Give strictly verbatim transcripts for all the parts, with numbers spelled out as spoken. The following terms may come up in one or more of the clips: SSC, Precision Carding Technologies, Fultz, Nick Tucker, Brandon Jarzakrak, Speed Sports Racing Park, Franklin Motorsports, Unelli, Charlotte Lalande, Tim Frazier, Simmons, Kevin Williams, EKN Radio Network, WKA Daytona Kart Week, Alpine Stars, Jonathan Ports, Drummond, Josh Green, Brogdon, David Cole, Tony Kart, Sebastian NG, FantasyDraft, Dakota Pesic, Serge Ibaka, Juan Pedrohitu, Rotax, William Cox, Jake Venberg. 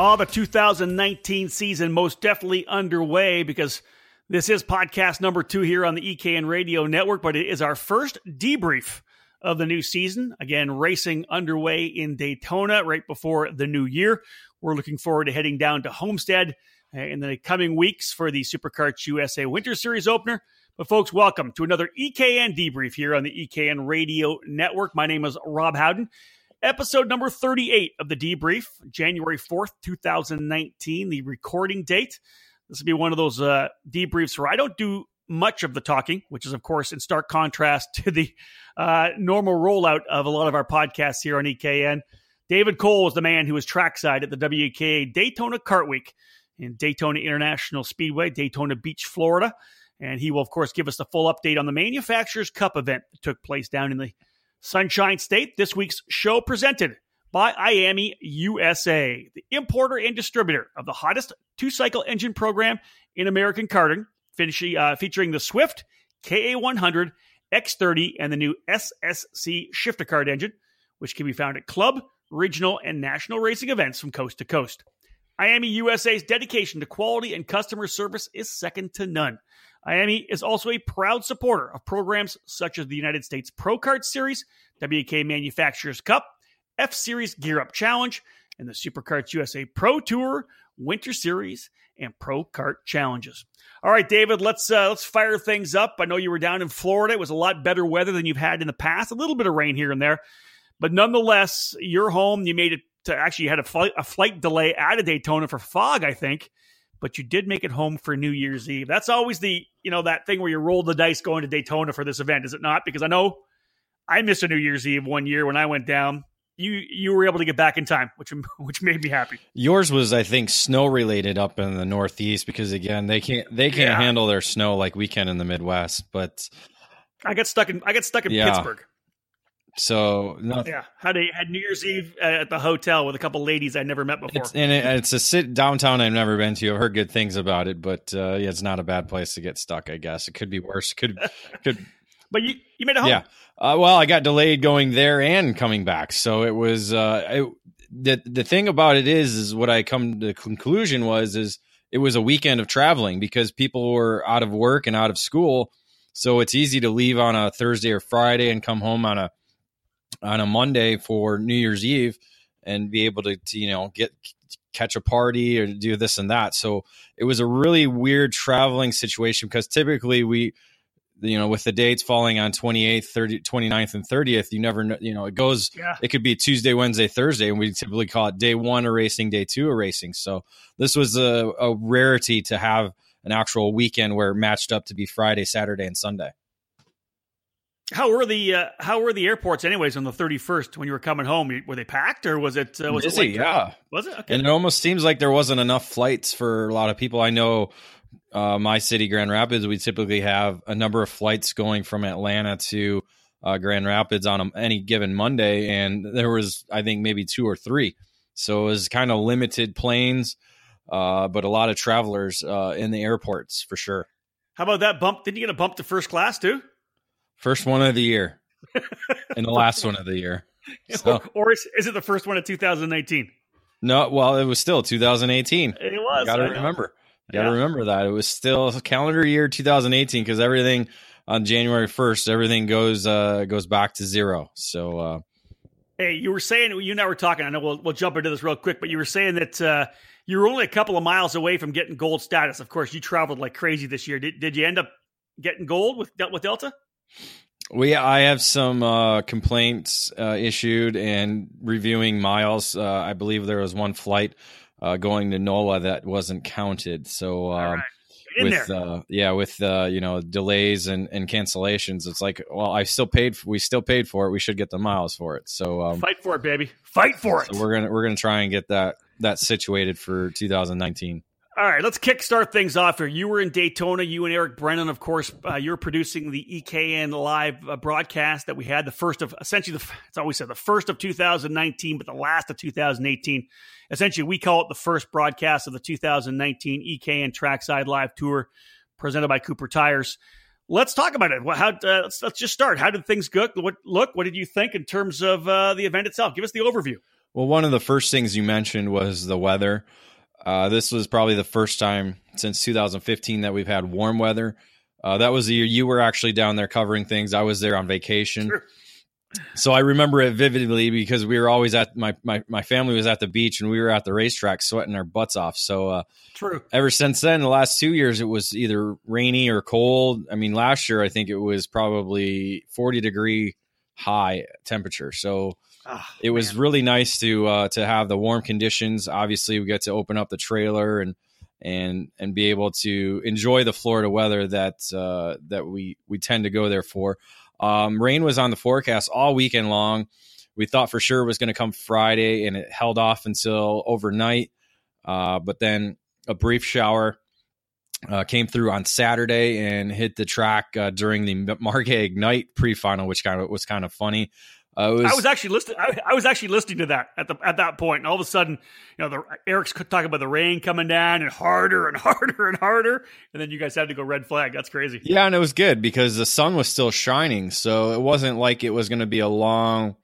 Oh, the two thousand nineteen season most definitely underway, because this is podcast number two here on the E K N Radio Network, but it is our first debrief of the new season. Again, racing underway in Daytona right before the new year. We're looking forward to heading down to Homestead in the coming weeks for the Supercarts U S A Winter Series opener. But folks, welcome to another E K N debrief here on the E K N Radio Network. My name is Rob Howden. Episode number thirty-eight of the debrief, January fourth, two thousand nineteen, the recording date. This will be one of those uh, debriefs where I don't do much of the talking, which is, of course, in stark contrast to the uh, normal rollout of a lot of our podcasts here on E K N. David Cole is the man who was trackside at the W K A Daytona Kart Week in Daytona International Speedway, Daytona Beach, Florida. And he will, of course, give us the full update on the Manufacturers Cup event that took place down in the Sunshine State. This week's show presented by I A M E U S A, the importer and distributor of the hottest two-cycle engine program in American karting, finishing, uh, featuring the Swift, K A one hundred, X thirty, and the new S S C shifter kart engine, which can be found at club, regional, and national racing events from coast to coast. I A M E U S A's dedication to quality and customer service is second to none. I A M E is also a proud supporter of programs such as the United States Pro Kart Series, W K Manufacturers Cup, F-Series Gear Up Challenge, and the Supercarts U S A Pro Tour, Winter Series, and Pro Kart Challenges. All right, David, let's uh, let's fire things up. I know you were down in Florida. It was a lot better weather than you've had in the past. A little bit of rain here and there. But nonetheless, you're home. You made it to actually you had a, fl- a flight delay out of Daytona for fog, I think. But you did make it home for New Year's Eve. That's always the, you know, that thing where you roll the dice going to Daytona for this event, is it not? Because I know I missed a New Year's Eve one year when I went down. You you were able to get back in time, which which made me happy. Yours was, I think, snow related up in the Northeast, because again, they can't they can't yeah. handle their snow like we can in the Midwest. But I got stuck in I got stuck in yeah. Pittsburgh. So no, yeah, had a had New Year's Eve at the hotel with a couple ladies I'd never met before. It's, and it, it's a sit downtown I've never been to. I've heard good things about it, but uh, yeah, it's not a bad place to get stuck. I guess it could be worse. Could could. But you, you made it home. Yeah. Uh, well, I got delayed going there and coming back, so it was uh, it, the the thing about it is is what I come to the conclusion was is it was a weekend of traveling, because people were out of work and out of school, so it's easy to leave on a Thursday or Friday and come home on a on a Monday for New Year's Eve and be able to, to, you know, get, catch a party or do this and that. So it was a really weird traveling situation, because typically we, you know, with the dates falling on twenty-eighth, thirtieth, twenty-ninth and thirtieth, you never know, you know, it goes, yeah. it could be Tuesday, Wednesday, Thursday, and we typically call it day one a racing, day two a racing. So this was a, a rarity to have an actual weekend where it matched up to be Friday, Saturday, and Sunday. How were the uh, how were the airports anyways on the thirty-first when you were coming home? Were they packed, or was it uh, was busy, it late? Yeah, was it? Okay. And it almost seems like there wasn't enough flights for a lot of people. I know uh, my city, Grand Rapids, we typically have a number of flights going from Atlanta to uh, Grand Rapids on a, any given Monday, and there was I think maybe two or three. So it was kind of limited planes, uh, but a lot of travelers uh, in the airports for sure. How about that bump? Didn't you get a bump to first class too? First one of the year and the last one of the year. So. Or is, is it the first one of two thousand nineteen? No, well, it was still two thousand eighteen. It was. Got to remember. Got to yeah. remember that. It was still calendar year two thousand eighteen, because everything on January first, everything goes uh, goes back to zero. So, uh, hey, you were saying, you and I were talking, I know we'll, we'll jump into this real quick, but you were saying that uh, you were only a couple of miles away from getting gold status. Of course, you traveled like crazy this year. Did, did you end up getting gold with, with Delta? We, I have some uh, complaints uh, issued and reviewing miles. Uh, I believe there was one flight uh, going to NOLA that wasn't counted. So, um, right. with uh, yeah, with uh, you know delays and, and cancellations, it's like, well, I still paid. For, we still paid for it. We should get the miles for it. So um, fight for it, baby. Fight for it. So we're gonna we're gonna try and get that that situated for two thousand nineteen. All right, let's kickstart things off here. You were in Daytona. You and Eric Brennan, of course, uh, you're producing the E K N live uh, broadcast that we had, the first of, essentially, the, it's always said the first of two thousand nineteen, but the last of two thousand eighteen. Essentially, we call it the first broadcast of the two thousand nineteen E K N Trackside Live Tour presented by Cooper Tires. Let's talk about it. How, uh, let's, let's just start. How did things go, what, look? What did you think in terms of uh, the event itself? Give us the overview. Well, one of the first things you mentioned was the weather. Uh, this was probably the first time since two thousand fifteen that we've had warm weather. Uh, that was the year you were actually down there covering things. I was there on vacation. Sure. So I remember it vividly because we were always at my, my, my family was at the beach and we were at the racetrack sweating our butts off. So uh, True. Ever since then, the last two years, it was either rainy or cold. I mean, last year, I think it was probably forty degree high temperature. So oh, it was man. really nice to uh, to have the warm conditions. Obviously, we get to open up the trailer and and and be able to enjoy the Florida weather that uh, that we we tend to go there for. Um, rain was on the forecast all weekend long. We thought for sure it was going to come Friday, and it held off until overnight. Uh, but then a brief shower uh, came through on Saturday and hit the track uh, during the Margay Ignite pre-final, which kind of was kind of funny. Uh, was, I was actually listening. I was actually listening to that at the at that point, and all of a sudden, you know, the, Eric's talking about the rain coming down and harder and harder and harder, and then you guys had to go red flag. That's crazy. Yeah, and it was good because the sun was still shining, so it wasn't like it was going to be a long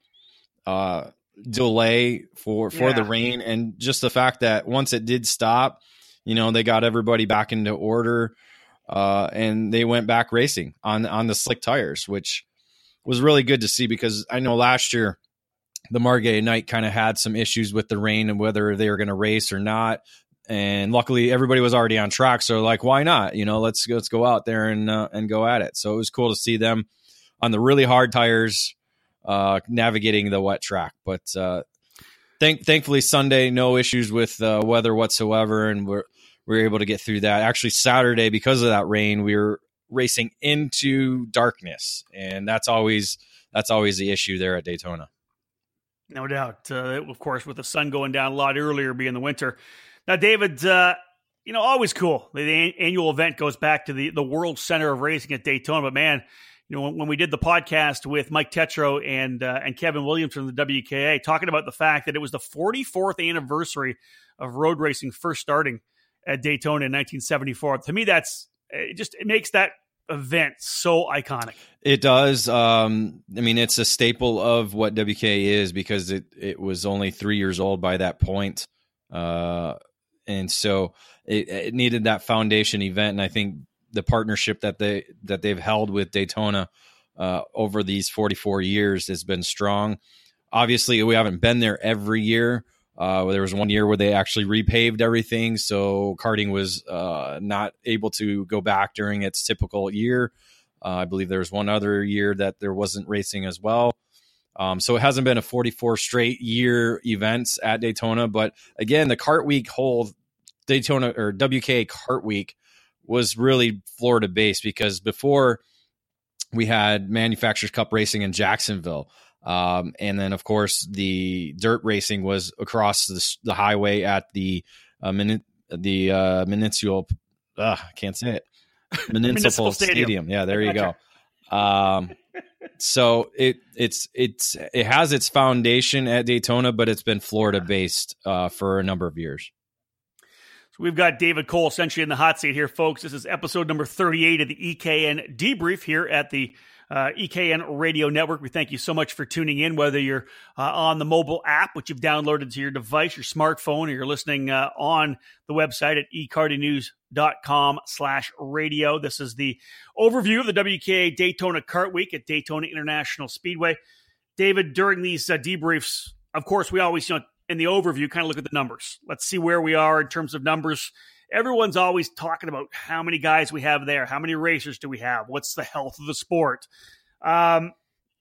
uh, delay for for yeah. the rain, and just the fact that once it did stop, you know, they got everybody back into order, uh, and they went back racing on on the slick tires, which was really good to see because I know last year the Margay Ignite kind of had some issues with the rain and whether they were going to race or not. And luckily everybody was already on track. So like, why not? You know, let's go, let's go out there and, uh, and go at it. So it was cool to see them on the really hard tires, uh, navigating the wet track. But, uh, thank, thankfully Sunday, no issues with uh, weather whatsoever. And we're, we were able to get through that. Actually Saturday, because of that rain, we were racing into darkness, and that's always that's always the issue there at Daytona. No doubt. Uh, of course, with the sun going down a lot earlier being the winter. Now, David, uh, you know, always cool. The, the annual event goes back to the, the World Center of Racing at Daytona, but man, you know, when, when we did the podcast with Mike Tetro and uh, and Kevin Williams from the W K A, talking about the fact that it was the forty-fourth anniversary of road racing first starting at Daytona in nineteen seventy-four. To me, that's It just it makes that event so iconic. It does. Um, I mean, it's a staple of what W K A is because it, it was only three years old by that point. Uh, and so it, it needed that foundation event. And I think the partnership that, they, that they've held with Daytona uh, over these forty-four years has been strong. Obviously, we haven't been there every year. Uh, there was one year where they actually repaved everything, so karting was uh, not able to go back during its typical year. Uh, I believe there was one other year that there wasn't racing as well. Um, so it hasn't been a forty-four straight year events at Daytona. But again, the Kart Week whole Daytona or W K A Kart Week was really Florida based because before we had Manufacturers Cup racing in Jacksonville. Um, and then, of course, the dirt racing was across the, the highway at the uh, mini, the uh, municipal. Uh, I can't say it. Municipal Stadium. Stadium. Yeah, there you gotcha. go. Um, so it it's it's it has its foundation at Daytona, but it's been Florida based uh, for a number of years. So we've got David Cole essentially in the hot seat here, folks. This is episode number thirty-eight of the E K N Debrief here at the Uh, E K N Radio Network. We thank you so much for tuning in, whether you're uh, on the mobile app, which you've downloaded to your device, your smartphone, or you're listening uh, on the website at e karting news dot com slash radio. This is the overview of the W K A Daytona Kart Week at Daytona International Speedway. David, during these uh, debriefs, of course, we always, you know, in the overview, kind of look at the numbers. Let's see where we are in terms of numbers. Everyone's always talking about how many guys we have there. How many racers do we have? What's the health of the sport? Um,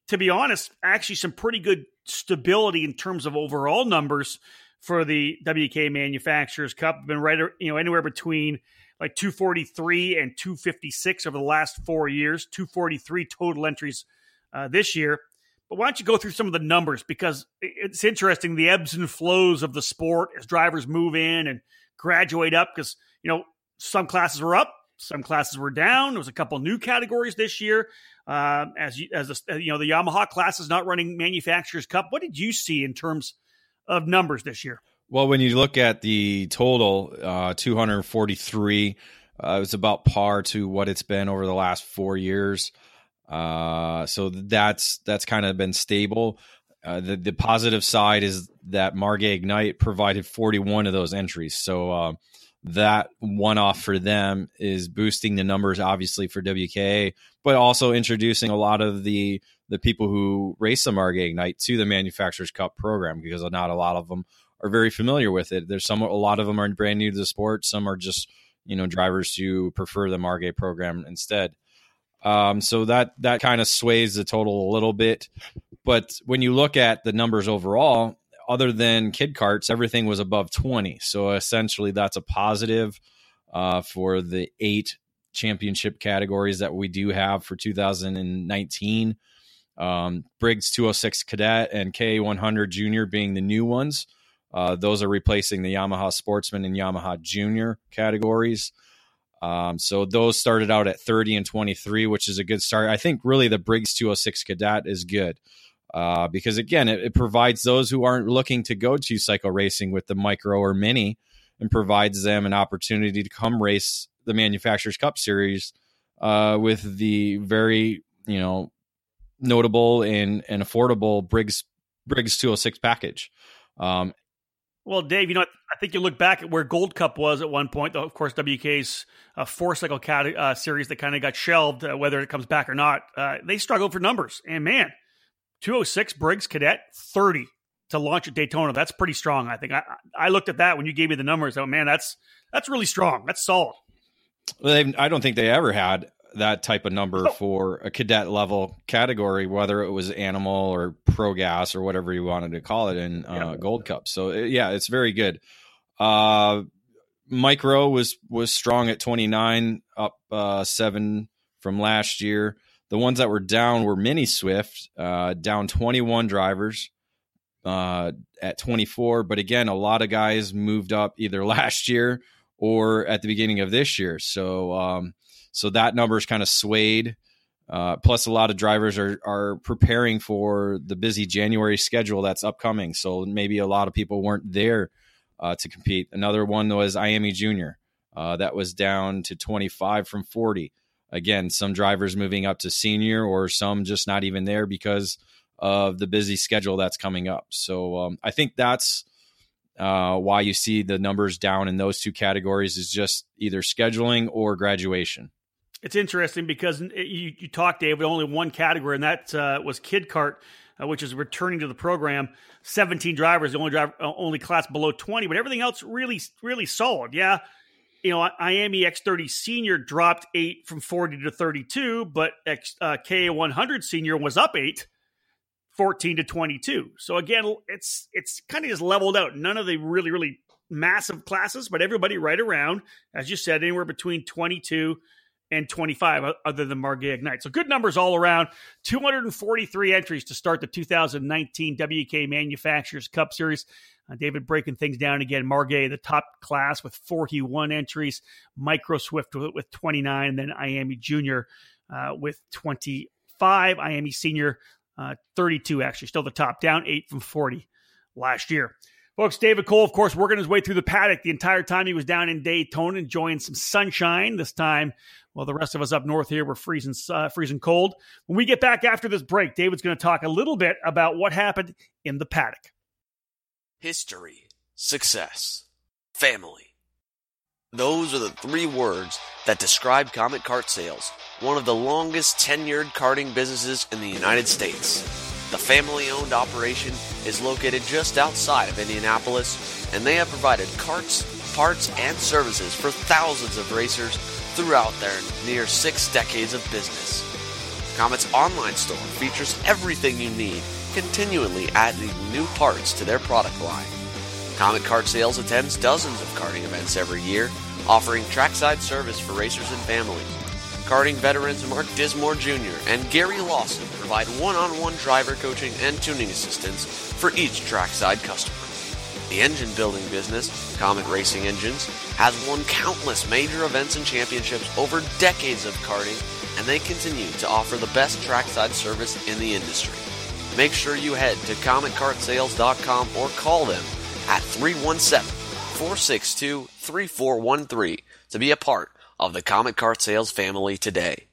to be honest, actually some pretty good stability in terms of overall numbers for the W K Manufacturers Cup. Been right, you know, anywhere between like two forty-three and two fifty-six over the last four years, two forty-three total entries uh, this year. But why don't you go through some of the numbers? Because it's interesting, the ebbs and flows of the sport as drivers move in and graduate up, because, you know, some classes were up, some classes were down. There was a couple new categories this year. Um, as you, as a, you know, the Yamaha class is not running Manufacturers Cup. What did you see in terms of numbers this year? Well, when you look at the total, uh, two forty-three, uh, it was about par to what it's been over the last four years. Uh, so that's that's kind of been stable. Uh, the, the positive side is that Margay Ignite provided forty-one of those entries. So uh, that one-off for them is boosting the numbers, obviously, for W K A, but also introducing a lot of the the people who race the Margay Ignite to the Manufacturers Cup program, because not a lot of them are very familiar with it. There's some, a lot of them are brand new to the sport. Some are just, you know, drivers who prefer the Margay program instead. Um, so that, that kind of sways the total a little bit. But when you look at the numbers overall, other than kid karts, everything was above twenty. So essentially that's a positive uh, for the eight championship categories that we do have for two thousand nineteen. Um, Briggs two oh six Cadet and K A one hundred Junior being the new ones. Uh, those are replacing the Yamaha Sportsman and Yamaha Junior categories. Um, so those started out at thirty and twenty-three, which is a good start. I think really the Briggs two oh six Cadet is good uh, because, again, it, it provides those who aren't looking to go to cycle racing with the micro or mini, and provides them an opportunity to come race the Manufacturers Cup Series uh, with the very, you know, notable and, and affordable Briggs Briggs two oh six package. Um, Well, Dave, you know, I think you look back at where Gold Cup was at one point. Of course, W K A's uh, four-cycle cat- uh, series that kind of got shelved, uh, whether it comes back or not. Uh, they struggled for numbers. And, man, two oh six Briggs Cadet, thirty to launch at Daytona. That's pretty strong, I think. I, I looked at that when you gave me the numbers. Oh, man, that's that's really strong. That's solid. Well, I don't think they ever had that type of number oh. for a cadet level category, whether it was animal or pro gas or whatever you wanted to call it in uh, yeah. Gold Cup. So yeah, it's very good. Uh, micro was, was strong at twenty-nine, up uh, seven from last year. The ones that were down were mini Swift, uh, down twenty-one drivers uh, at twenty-four. But again, a lot of guys moved up either last year or at the beginning of this year. So, um, So that number's kind of swayed. Uh, plus, a lot of drivers are are preparing for the busy January schedule that's upcoming. So maybe a lot of people weren't there uh, to compete. Another one was I A M E Junior. Uh, that was down to twenty-five from forty. Again, some drivers moving up to senior, or some just not even there because of the busy schedule that's coming up. So um, I think that's uh, why you see the numbers down in those two categories, is just either scheduling or graduation. It's interesting because you, you talked, Dave, with only one category, and that uh, was Kid Kart, uh, which is returning to the program. seventeen drivers, the only driver, uh, only class below twenty, but everything else really, really solid. Yeah, you know, I A M E X thirty Senior dropped eight from forty to thirty-two, but X, uh, K A one hundred Senior was up eight, fourteen to twenty-two. So again, it's it's kind of just leveled out. None of the really, really massive classes, but everybody right around, as you said, anywhere between twenty-two and twenty-five, other than Margay Ignite. So good numbers all around. two hundred forty-three entries to start the two thousand nineteen W K Manufacturers Cup Series. Uh, David breaking things down again. Margay, the top class with forty-one entries. Micro Swift with, with twenty-nine. And then I A M E Junior uh, with twenty-five. I A M E Senior, uh, thirty-two actually. Still the top, down eight from forty last year. Folks, David Cole, of course, working his way through the paddock the entire time he was down in Daytona, enjoying some sunshine this time. Well, the rest of us up north here, we're freezing uh, freezing cold. When we get back after this break, David's going to talk a little bit about what happened in the paddock. History, success, family. Those are the three words that describe Comet Kart Sales, one of the longest-tenured karting businesses in the United States. The family-owned operation is located just outside of Indianapolis, and they have provided carts, parts, and services for thousands of racers throughout their near six decades of business. Comet's online store features everything you need, continually adding new parts to their product line. Comet Kart Sales attends dozens of karting events every year, offering trackside service for racers and families. Karting veterans Mark Dismore Junior and Gary Lawson provide one-on-one driver coaching and tuning assistance for each trackside customer. The engine building business, Comet Racing Engines, has won countless major events and championships over decades of karting, and they continue to offer the best trackside service in the industry. Make sure you head to comet kart sales dot com or call them at three one seven, four six two, three four one three to be a part of the Comet Kart Sales family today.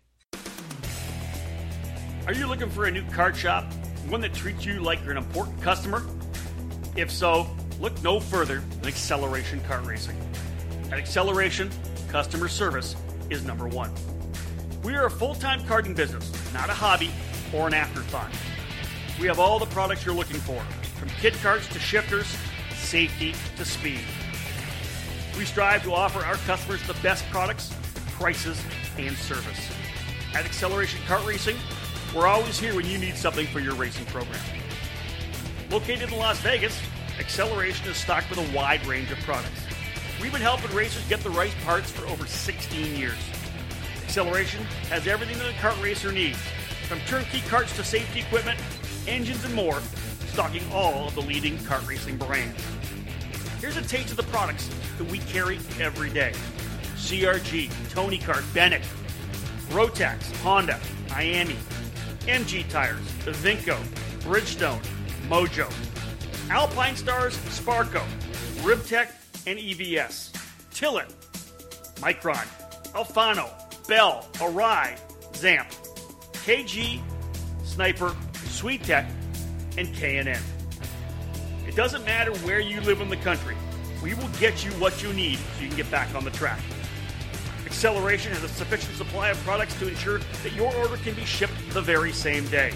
Are you looking for a new kart shop? One that treats you like you're an important customer? If so, look no further than Acceleration Kart Racing. At Acceleration, customer service is number one. We are a full-time karting business, not a hobby or an afterthought. We have all the products you're looking for, from kit karts to shifters, safety to speed. We strive to offer our customers the best products, prices, and service. At Acceleration Kart Racing, we're always here when you need something for your racing program. Located in Las Vegas, Acceleration is stocked with a wide range of products. We've been helping racers get the right parts for over sixteen years. Acceleration has everything that a kart racer needs, from turnkey karts to safety equipment, engines, and more, stocking all of the leading kart racing brands. Here's a taste of the products that we carry every day. C R G, Tony Kart, Bennett, Rotax, Honda, I A M E, M G Tires, Vinco, Bridgestone, Mojo, Alpine Stars, Sparco, Ribtech, and E V S, Tillett, Micron, Alfano, Bell, Arai, Zamp, K G, Sniper, Sweet Tech, and K N N. It doesn't matter where you live in the country, we will get you what you need so you can get back on the track. Acceleration has a sufficient supply of products to ensure that your order can be shipped the very same day.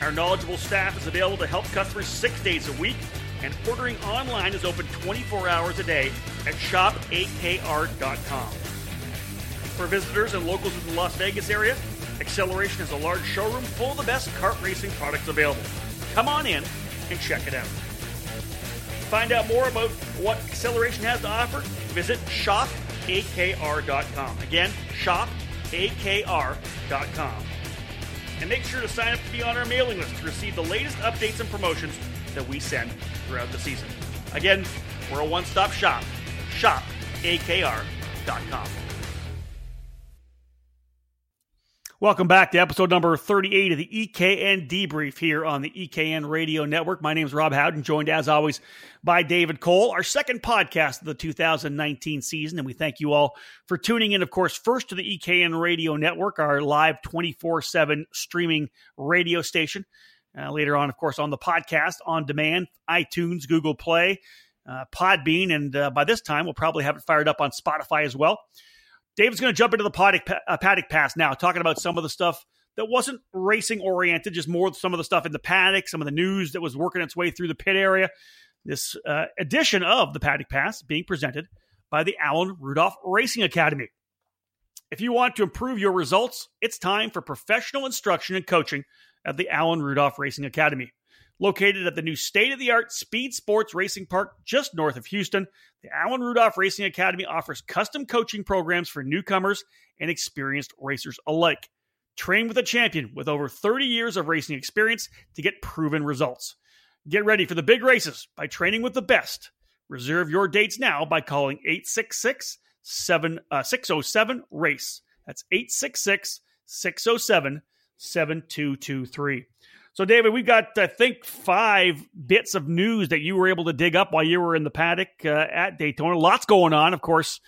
Our knowledgeable staff is available to help customers six days a week, and ordering online is open twenty-four hours a day at shop a k r dot com. For visitors and locals in the Las Vegas area, Acceleration has a large showroom full of the best kart racing products available. Come on in and check it out. Find out more about what Acceleration has to offer, visit shop a k r dot com. Again, shop a k r dot com. And make sure to sign up to be on our mailing list to receive the latest updates and promotions that we send throughout the season. Again, we're a one-stop shop, shop a k r dot com. Welcome back to episode number thirty-eight of the E K N Debrief here on the E K N Radio Network. My name is Rob Howden, joined as always by David Cole, our second podcast of the two thousand nineteen season. And we thank you all for tuning in, of course, first to the E K N Radio Network, our live twenty-four seven streaming radio station. Uh, later on, of course, on the podcast, on demand, iTunes, Google Play, uh, Podbean. And uh, by this time, we'll probably have it fired up on Spotify as well. David's going to jump into the paddock, uh, paddock pass now, talking about some of the stuff that wasn't racing-oriented, just more some of the stuff in the paddock, some of the news that was working its way through the pit area. This uh, edition of the paddock pass being presented by the Allen Rudolph Racing Academy. If you want to improve your results, it's time for professional instruction and coaching at the Allen Rudolph Racing Academy. Located at the new state-of-the-art Speed Sports Racing Park just north of Houston, the Allen Rudolph Racing Academy offers custom coaching programs for newcomers and experienced racers alike. Train with a champion with over thirty years of racing experience to get proven results. Get ready for the big races by training with the best. Reserve your dates now by calling eight six six, six oh seven, RACE. That's eight six six, six oh seven, seven two two three. So, David, we've got, I think, five bits of news that you were able to dig up while you were in the paddock uh, at Daytona. Lots going on. Of course,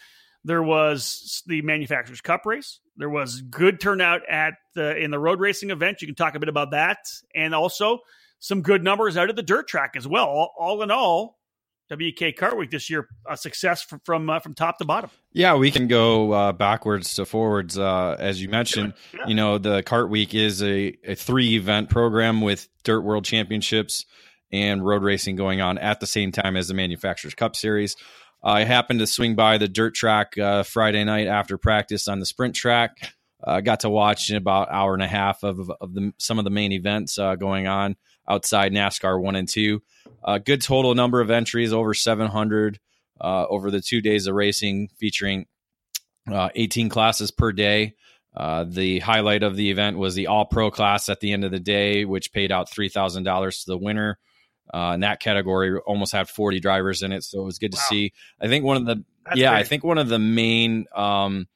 there was the Manufacturers Cup race. There was good turnout at the, in the road racing event. You can talk a bit about that. And also some good numbers out of the dirt track as well. All, all in all, W K A Kart Week this year, a success from from, uh, from top to bottom. Yeah, we can go uh, backwards to forwards. Uh, as you mentioned, yeah. you know, the Kart Week is a, a three event program with Dirt World Championships and road racing going on at the same time as the Manufacturers Cup Series. Uh, I happened to swing by the dirt track uh, Friday night after practice on the sprint track. I uh, got to watch in about an hour and a half of, of the, some of the main events uh, going on outside NASCAR one and two. A uh, good total number of entries, over seven hundred uh, over the two days of racing, featuring uh, eighteen classes per day. Uh, the highlight of the event was the all-pro class at the end of the day, which paid out three thousand dollars to the winner. Uh, in that category, almost had forty drivers in it, so it was good to wow. see. I think one of the That's yeah, great. I think one of the main um,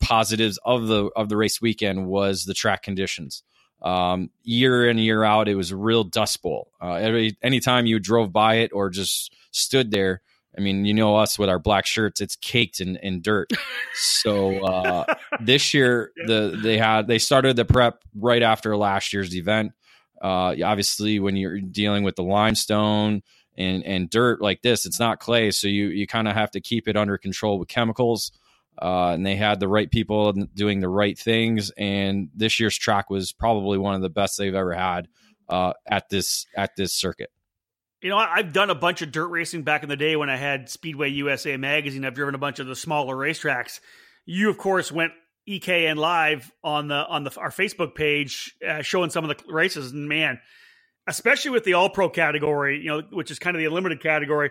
positives of the of the race weekend was the track conditions. Um, year in, year out, it was a real dust bowl. Uh, every, anytime you drove by it or just stood there, I mean, you know us with our black shirts, it's caked in, in dirt. So, uh, this year the, they had, they started the prep right after last year's event. Uh, obviously, when you're dealing with the limestone and, and dirt like this, it's not clay. So you, you kind of have to keep it under control with chemicals. Uh, and they had the right people doing the right things. And this year's track was probably one of the best they've ever had uh, at this at this circuit. You know, I've done a bunch of dirt racing back in the day when I had Speedway U S A magazine. I've driven a bunch of the smaller racetracks. You, of course, went E K N live on the on the our Facebook page uh, showing some of the races. And man, especially with the All Pro category, you know, which is kind of the unlimited category,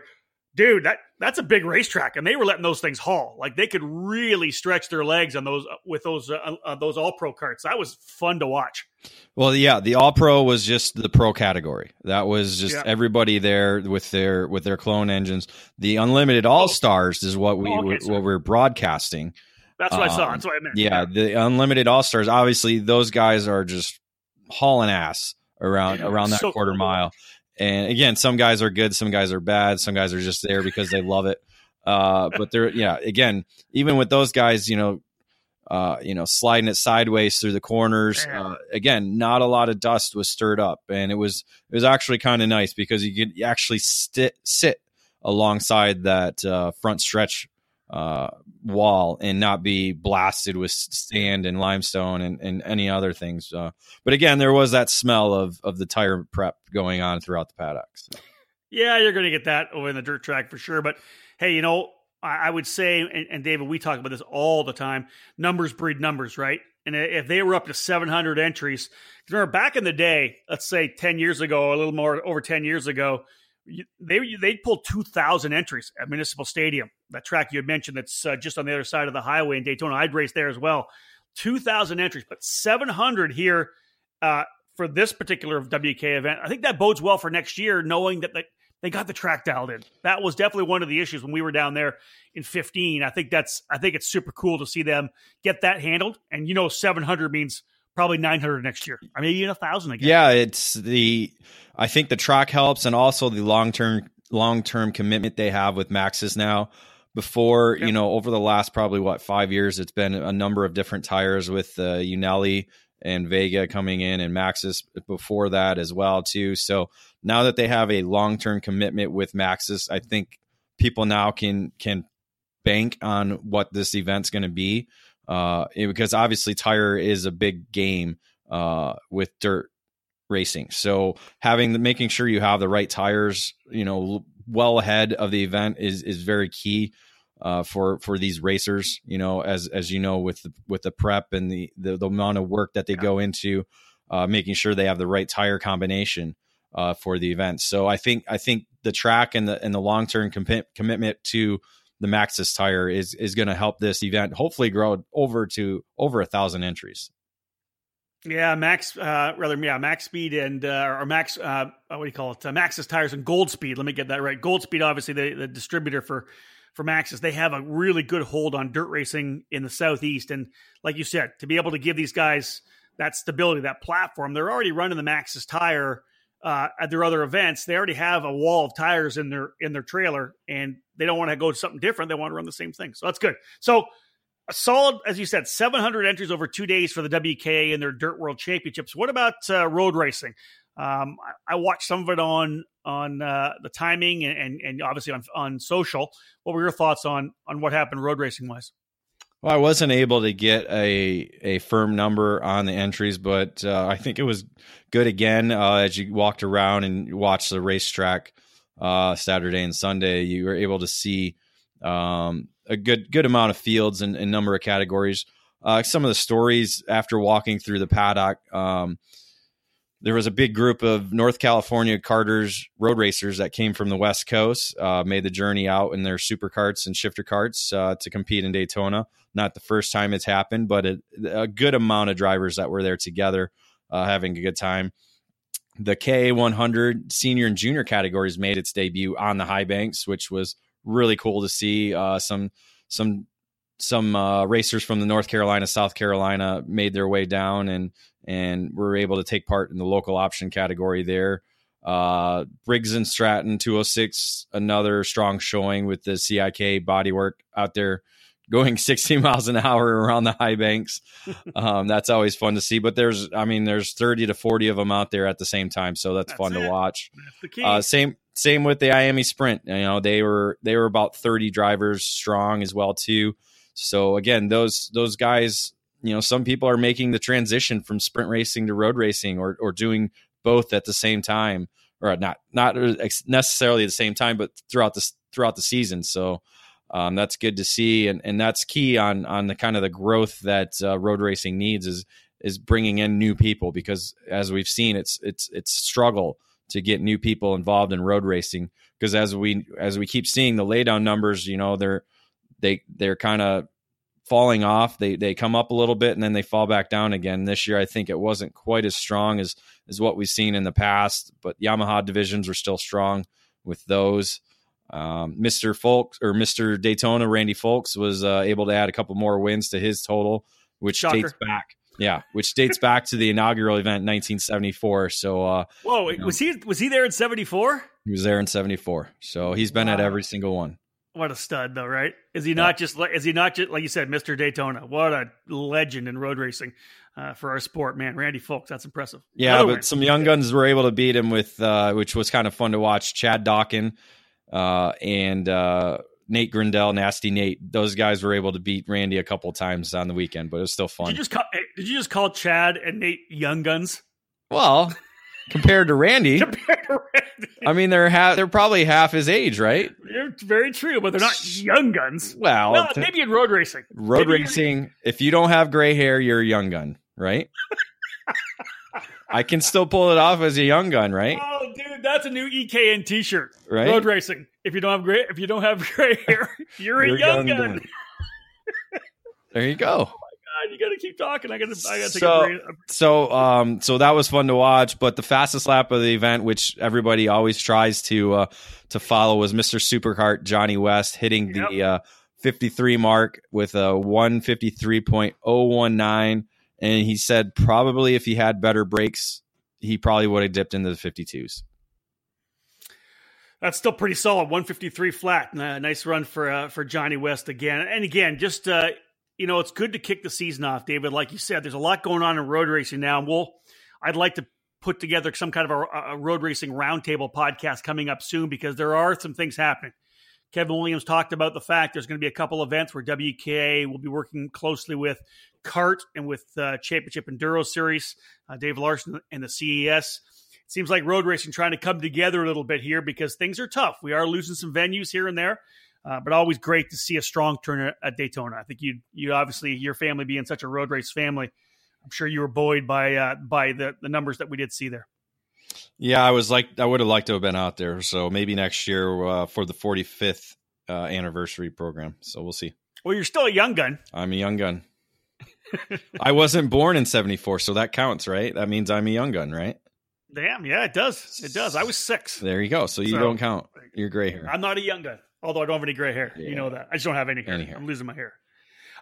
dude, that that's a big racetrack, and they were letting those things haul. Like they could really stretch their legs on those with those uh, uh, those All Pro karts. That was fun to watch. Well, yeah, the All Pro was just the pro category. That was just yeah. everybody there with their with their clone engines. The Unlimited All Stars is what we oh, okay, what we're broadcasting. That's what um, I saw. That's what I meant. Yeah, the Unlimited All Stars. Obviously, those guys are just hauling ass around yeah, around that so quarter cool. mile. And again, some guys are good, some guys are bad, some guys are just there because they love it. Uh, but they're yeah, again, even with those guys, you know, uh, you know, sliding it sideways through the corners. Uh, again, not a lot of dust was stirred up, and it was it was actually kind of nice because you could actually sit sit alongside that uh, front stretch uh, wall and not be blasted with sand and limestone and, and any other things. Uh, but again, there was that smell of of the tire prep going on throughout the paddocks. So. Yeah, you're going to get that over in the dirt track for sure. But hey, you know, I would say, and, and David, we talk about this all the time, numbers breed numbers, right? And if they were up to seven hundred entries, remember back in the day, let's say ten years ago, a little more over ten years ago, they, they'd pull two thousand entries at Municipal Stadium. That track you had mentioned that's uh, just on the other side of the highway in Daytona. I'd race there as well. two thousand entries, but seven hundred here uh, for this particular W K event. I think that bodes well for next year, knowing that the They got the track dialed in. That was definitely one of the issues when we were down there in fifteen. I think that's. I think it's super cool to see them get that handled. And you know, seven hundred means probably nine hundred next year. I mean, even a thousand again. Yeah, it's the. I think the track helps, and also the long term long term commitment they have with Maxxis now. Before okay. you know, over the last probably what five years, it's been a number of different tires with uh, Unelli and Vega coming in, and Maxxis before that as well too. So now that they have a long-term commitment with Maxxis, I think people now can can bank on what this event's going to be, uh, it, because obviously tire is a big game uh, with dirt racing. So having the, making sure you have the right tires, you know, well ahead of the event is is very key. Uh, for for these racers, you know, as as you know, with the, with the prep and the, the, the amount of work that they yeah. go into, uh, making sure they have the right tire combination uh, for the event. So I think I think the track and the and the long term com- commitment to the Maxxis tire is is going to help this event hopefully grow over to over a thousand entries. Yeah, Max, uh, rather, yeah, Max Speed and, uh, or Max, uh, what do you call it? Uh, Maxxis tires and Gold Speed. Let me get that right. Gold Speed, obviously, the, the distributor for. For Maxxis, they have a really good hold on dirt racing in the Southeast. And like you said, to be able to give these guys that stability, that platform, they're already running the Maxxis tire uh, at their other events. They already have a wall of tires in their in their trailer, and they don't want to go to something different. They want to run the same thing. So that's good. So a solid, as you said, seven hundred entries over two days for the W K A and their Dirt World Championships. What about uh, road racing? Um, I, I watched some of it on on uh, the timing and, and, and obviously on, on social. What were your thoughts on on what happened road racing wise? Well, I wasn't able to get a a firm number on the entries, but uh, I think it was good again. Uh, as you walked around and watched the racetrack uh, Saturday and Sunday, you were able to see um, a good good amount of fields and, and number of categories. Uh, some of the stories after walking through the paddock. Um, There was a big group of North California karters, road racers that came from the West Coast, uh, made the journey out in their super karts and shifter karts uh, to compete in Daytona. Not the first time it's happened, but a, a good amount of drivers that were there together uh, having a good time. The K A one hundred senior and junior categories made its debut on the high banks, which was really cool to see. Uh, some some some uh, racers from the North Carolina, South Carolina made their way down and and were able to take part in the local option category there. Uh, Briggs and Stratton two oh six, another strong showing with the C I K bodywork out there going sixty miles an hour around the high banks. Um, that's always fun to see. But there's, I mean, there's thirty to forty of them out there at the same time. So that's, that's fun it. to watch. That's the key. Uh, same, same with the I A M E Sprint. You know, they were, they were about thirty drivers strong as well too. So again, those, those guys, you know, some people are making the transition from sprint racing to road racing, or, or doing both at the same time, or not, not necessarily at the same time, but throughout the, throughout the season. So, Um, that's good to see, and, and that's key on on the kind of the growth that uh, road racing needs is is bringing in new people, because as we've seen, it's it's it's struggle to get new people involved in road racing, because as we as we keep seeing the laydown numbers, you know, they're they they're kind of falling off. They they come up a little bit and then they fall back down again. This year, I think it wasn't quite as strong as as what we've seen in the past, but Yamaha divisions were still strong with those. Um, Mister Folks or Mister Daytona, Randy Folks, was uh, able to add a couple more wins to his total, which Shocker. dates back, yeah, which dates back to the inaugural event in nineteen seventy-four. So, uh, whoa, you know, was he was he there in seventy-four? He was there in seventy-four. So he's been wow. at every single one. What a stud, though, right? Is he yeah. not just is he not just like you said, Mister Daytona? What a legend in road racing uh, for our sport, man. Randy Folks, that's impressive. Yeah, Another but win. Some young guns were able to beat him with, uh, which was kind of fun to watch. Chad Dawkin. Uh, and, uh, Nate Grindel, Nasty Nate, those guys were able to beat Randy a couple times on the weekend, but it was still fun. Did you just call, did you just call Chad and Nate young guns? Well, compared to Randy, compared to Randy, I mean, they're half, they're probably half his age, right? They're very true, but they're not young guns. Well, well t- maybe in road racing, road maybe racing. In- if you don't have gray hair, you're a young gun, right? I can still pull it off as a young gun, right? Oh, dude, that's a new E K N T-shirt. Right, road racing. If you don't have gray, if you don't have gray hair, you're, you're a young gun. gun. There you go. Oh my God, you got to keep talking. I got to. I got to so, take a break. So, um, so that was fun to watch. But the fastest lap of the event, which everybody always tries to uh, to follow, was Mister Superkart Johnny West hitting yep. the uh, fifty-three mark with a one fifty-three point oh one nine. And he said probably if he had better brakes, he probably would have dipped into the fifty-twos. That's still pretty solid. one fifty-three flat. Uh, nice run for uh, for Johnny West again. And again, just, uh, you know, it's good to kick the season off, David. Like you said, there's a lot going on in road racing now. And we'll, I'd like to put together some kind of a, a road racing roundtable podcast coming up soon, because there are some things happening. Kevin Williams talked about the fact there's going to be a couple events where W K A will be working closely with Kart and with uh, Championship Enduro Series, uh, Dave Larson and the C E S. It seems like road racing trying to come together a little bit here, because things are tough. We are losing some venues here and there, uh, but always great to see a strong turn at Daytona. I think you you obviously, your family being such a road race family, I'm sure you were buoyed by uh, by the, the numbers that we did see there. Yeah, I was like, I would have liked to have been out there. So maybe next year uh, for the forty-fifth uh, anniversary program. So we'll see. Well, you're still a young gun. I'm a young gun. I wasn't born in seventy-four, so that counts, right? That means I'm a young gun, right? Damn, yeah, it does. It does. I was six. There you go. So you so, don't count your gray hair. I'm not a young gun, although I don't have any gray hair. Yeah. You know that. I just don't have any hair. Any hair. I'm losing my hair.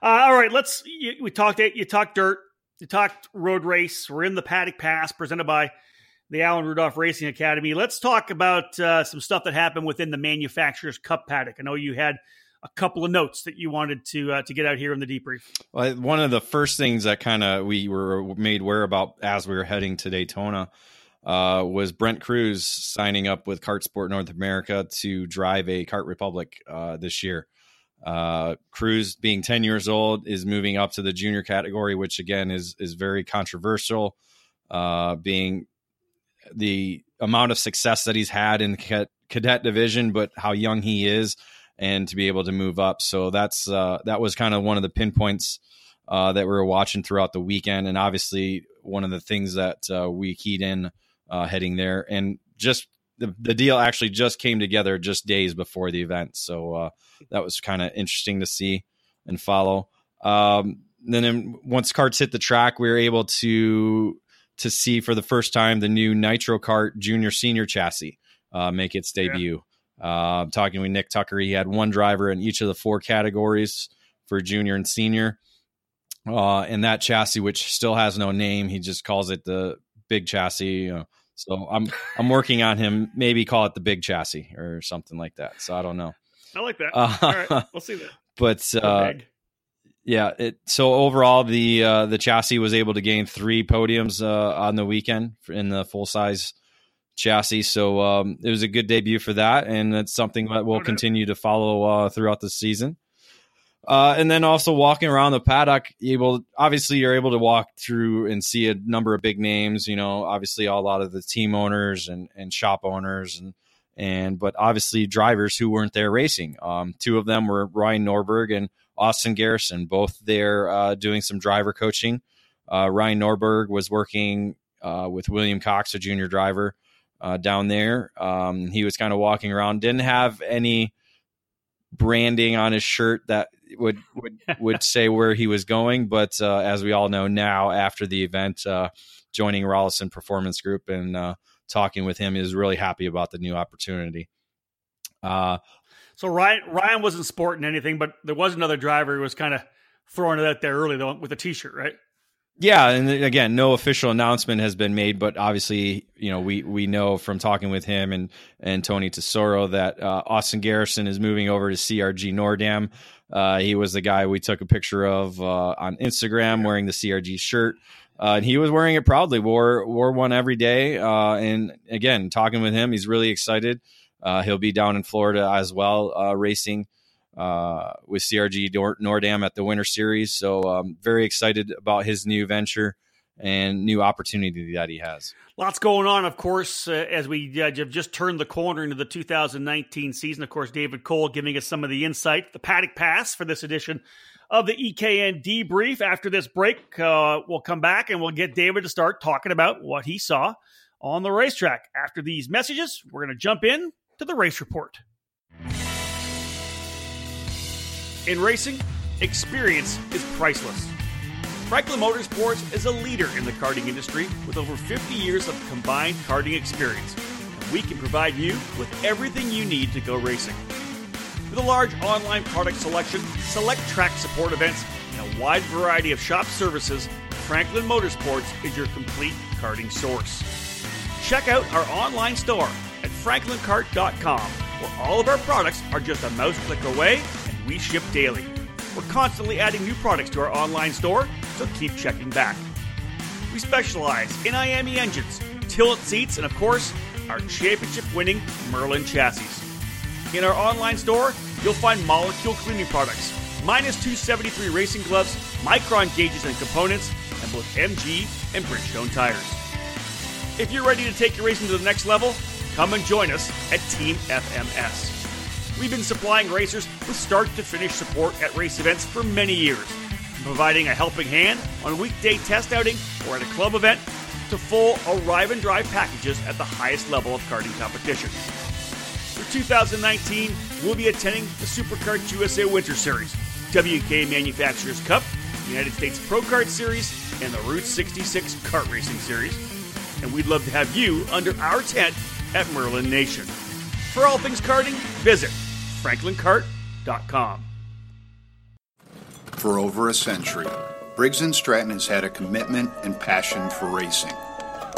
Uh, all right, let's. You, we talked. You talked dirt. You talked road race. We're in the Paddock Pass, presented by the Allen Rudolph Racing Academy. Let's talk about uh, some stuff that happened within the Manufacturers Cup paddock. I know you had a couple of notes that you wanted to uh, to get out here in the debrief. Well, one of the first things that kind of we were made aware about as we were heading to Daytona uh, was Brent Cruz signing up with Kart Sport North America to drive a Kart Republic uh, this year. Uh, Cruz, being ten years old, is moving up to the junior category, which again is is very controversial, uh, being the amount of success that he's had in the cadet division, but how young he is, and to be able to move up. So that's uh, that was kind of one of the pinpoints uh, that we were watching throughout the weekend. And obviously one of the things that uh, we keyed in uh, heading there, and just the, the deal actually just came together just days before the event. So uh, that was kind of interesting to see and follow. Um, and then once karts hit the track, we were able to, to see for the first time the new Nitro Kart junior senior chassis uh, make its debut. Yeah. Uh, talking with Nick Tucker, he had one driver in each of the four categories for junior and senior. Uh, and that chassis, which still has no name, he just calls it the big chassis. Uh, so I'm, I'm working on him, maybe call it the big chassis or something like that. So I don't know. I like that. Uh, All right. We'll see that. But, uh, Yeah. It, so overall, the uh, the chassis was able to gain three podiums uh, on the weekend in the full size chassis. So um, it was a good debut for that, and that's something that we'll continue to follow uh, throughout the season. Uh, and then also walking around the paddock, able obviously you're able to walk through and see a number of big names. You know, obviously a lot of the team owners and and shop owners and and but obviously drivers who weren't there racing. Um, two of them were Ryan Norberg and Austin Garrison, both there uh, doing some driver coaching. Uh, Ryan Norberg was working uh, with William Cox, a junior driver uh, down there. Um, he was kind of walking around, didn't have any branding on his shirt that would would, would say where he was going. But uh, as we all know now, after the event, uh, joining Rolison Performance Group and uh, talking with him, is really happy about the new opportunity. Uh, so Ryan Ryan wasn't sporting anything, but there was another driver who was kind of throwing it out there early though with a T-shirt, right? Yeah, and again, no official announcement has been made, but obviously, you know, we we know from talking with him and and Tony Tesoro that uh, Austin Garrison is moving over to C R G Nordam. Uh, he was the guy we took a picture of uh, on Instagram wearing the C R G shirt, uh, and he was wearing it proudly. wore wore one every day, uh, and again, talking with him, he's really excited. Uh, he'll be down in Florida as well, uh, racing uh, with C R G Nordam at the Winter Series. So um, very excited about his new venture and new opportunity that he has. Lots going on, of course, uh, as we uh, just turned the corner into the two thousand nineteen season. Of course, David Cole giving us some of the insight, the paddock pass for this edition of the E K N Debrief. After this break, uh, we'll come back and we'll get David to start talking about what he saw on the racetrack. After these messages, we're going to jump in to the race report. In racing, experience is priceless. Franklin Motorsports is a leader in the karting industry with over fifty years of combined karting experience. We can provide you with everything you need to go racing. With a large online product selection, select track support events, and a wide variety of shop services, Franklin Motorsports is your complete karting source. Check out our online store at franklin kart dot com, where all of our products are just a mouse click away and we ship daily. We're constantly adding new products to our online store, so keep checking back. We specialize in I A M E engines, tilt seats, and of course, our championship-winning Merlin chassis. In our online store, you'll find molecule cleaning products, minus two seventy-three racing gloves, Micron gauges and components, and both M G and Bridgestone tires. If you're ready to take your racing to the next level, come and join us at Team F M S. We've been supplying racers with start-to-finish support at race events for many years, from providing a helping hand on a weekday test outing or at a club event to full arrive-and-drive packages at the highest level of karting competition. For two thousand nineteen, we'll be attending the Superkarts U S A Winter Series, W K Manufacturers Cup, United States Pro Kart Series, and the Route sixty-six Kart Racing Series. And we'd love to have you under our tent at Merlin Nation. For all things karting, visit franklin kart dot com. For over a century, Briggs and Stratton has had a commitment and passion for racing.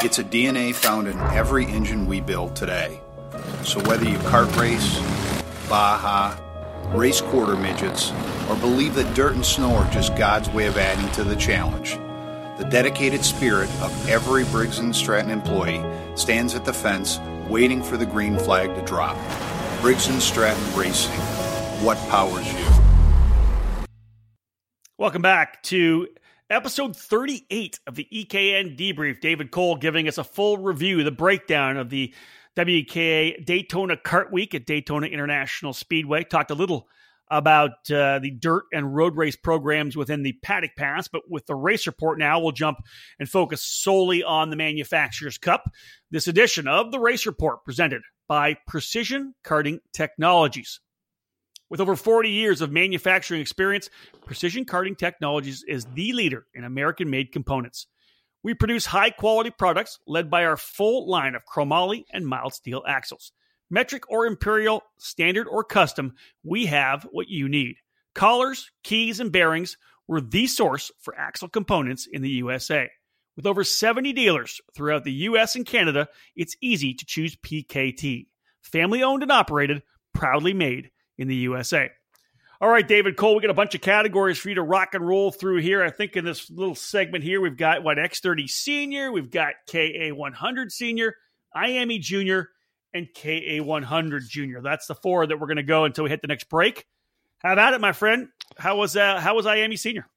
It's a D N A found in every engine we build today. So whether you kart race, Baja, race quarter midgets, or believe that dirt and snow are just God's way of adding to the challenge, the dedicated spirit of every Briggs and Stratton employee stands at the fence waiting for the green flag to drop. Briggs and Stratton Racing, what powers you? Welcome back to episode thirty-eight of the E K N Debrief. David Cole giving us a full review, the breakdown of the W K A Daytona Kart Week at Daytona International Speedway. Talked a little about uh, the dirt and road race programs within the paddock pass. But with the race report now, we'll jump and focus solely on the Manufacturers Cup. This edition of the race report presented by Precision Carding Technologies. With over forty years of manufacturing experience, Precision Carding Technologies is the leader in American-made components. We produce high-quality products led by our full line of chromoly and mild steel axles. Metric or imperial, standard or custom, we have what you need. Collars, keys, and bearings were the source for axle components in the U S A. With over seventy dealers throughout the U S and Canada, it's easy to choose P K T. Family owned and operated, proudly made in the U S A. All right, David Cole, we got a bunch of categories for you to rock and roll through here. I think in this little segment here, we've got, what, X thirty Senior, we've got K A one hundred Senior, I A M E Junior, and K A one hundred Junior. That's the four that we're going to go until we hit the next break. Have at it, my friend. How was uh, how was I A M E Senior?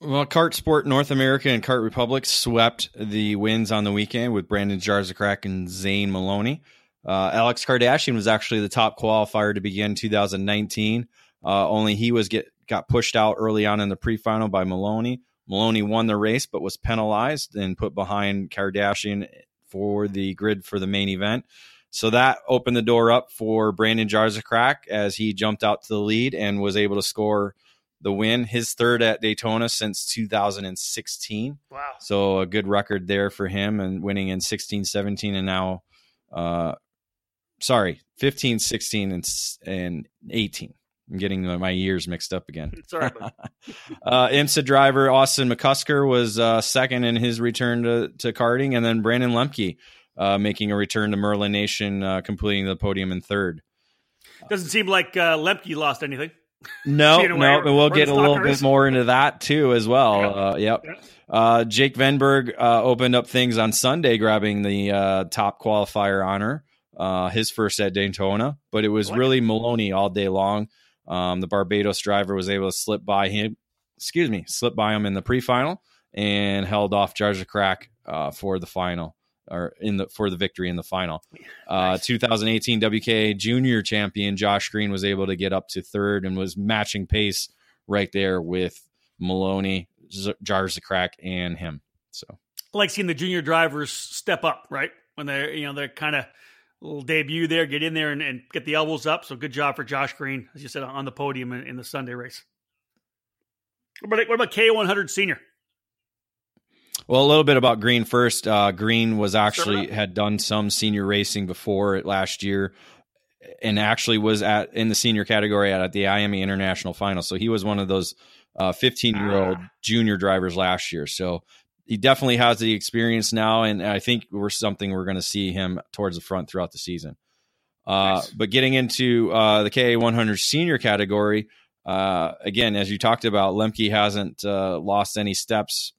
Well, Kart Sport North America and Kart Republic swept the wins on the weekend with Brandon Jarzakrak and Zane Maloney. Uh, Alex Kardashian was actually the top qualifier to begin two thousand nineteen. Uh, only he was get got pushed out early on in the pre-final by Maloney. Maloney won the race but was penalized and put behind Kardashian for the grid for the main event. So that opened the door up for Brandon Jarzakrak as he jumped out to the lead and was able to score the win, his third at Daytona since two thousand sixteen. Wow. So a good record there for him, and winning in sixteen, seventeen, and now, uh, sorry, fifteen, sixteen, and, and eighteen. I'm getting my years mixed up again. Sorry, buddy. uh, IMSA driver Austin McCusker was uh, second in his return to, to karting, and then Brandon Lemke uh, making a return to Merlin Nation, uh, completing the podium in third. Doesn't seem like uh, Lemke lost anything. No, no, but we'll get a little bit more into that too as well. Uh, yep. Uh, Jake Venberg uh, opened up things on Sunday, grabbing the uh, top qualifier honor, uh, his first at Daytona, but it was really Maloney all day long. Um, the Barbados driver was able to slip by him, excuse me, slip by him in the pre-final and held off Jarzakrak uh, for the final, or in the for the victory in the final. Uh, nice. twenty eighteen W K A junior champion Josh Green was able to get up to third and was matching pace right there with Maloney, Z- Jarzakrak, and him. So I like seeing the junior drivers step up, right? When they're, you know, they're kind of little debut there, get in there and, and get the elbows up. So good job for Josh Green, as you said, on the podium in, in the Sunday race. What about, what about K A one hundred Senior? Well, a little bit about Green first. Uh, Green was actually had done some senior racing before last year, and actually was at in the senior category at, at the I A M E International Final. So he was one of those uh, fifteen-year-old ah. junior drivers last year. So he definitely has the experience now, and I think we're something we're going to see him towards the front throughout the season. Uh, nice. But getting into uh, the K A one hundred Senior category, uh, again, as you talked about, Lemke hasn't uh, lost any steps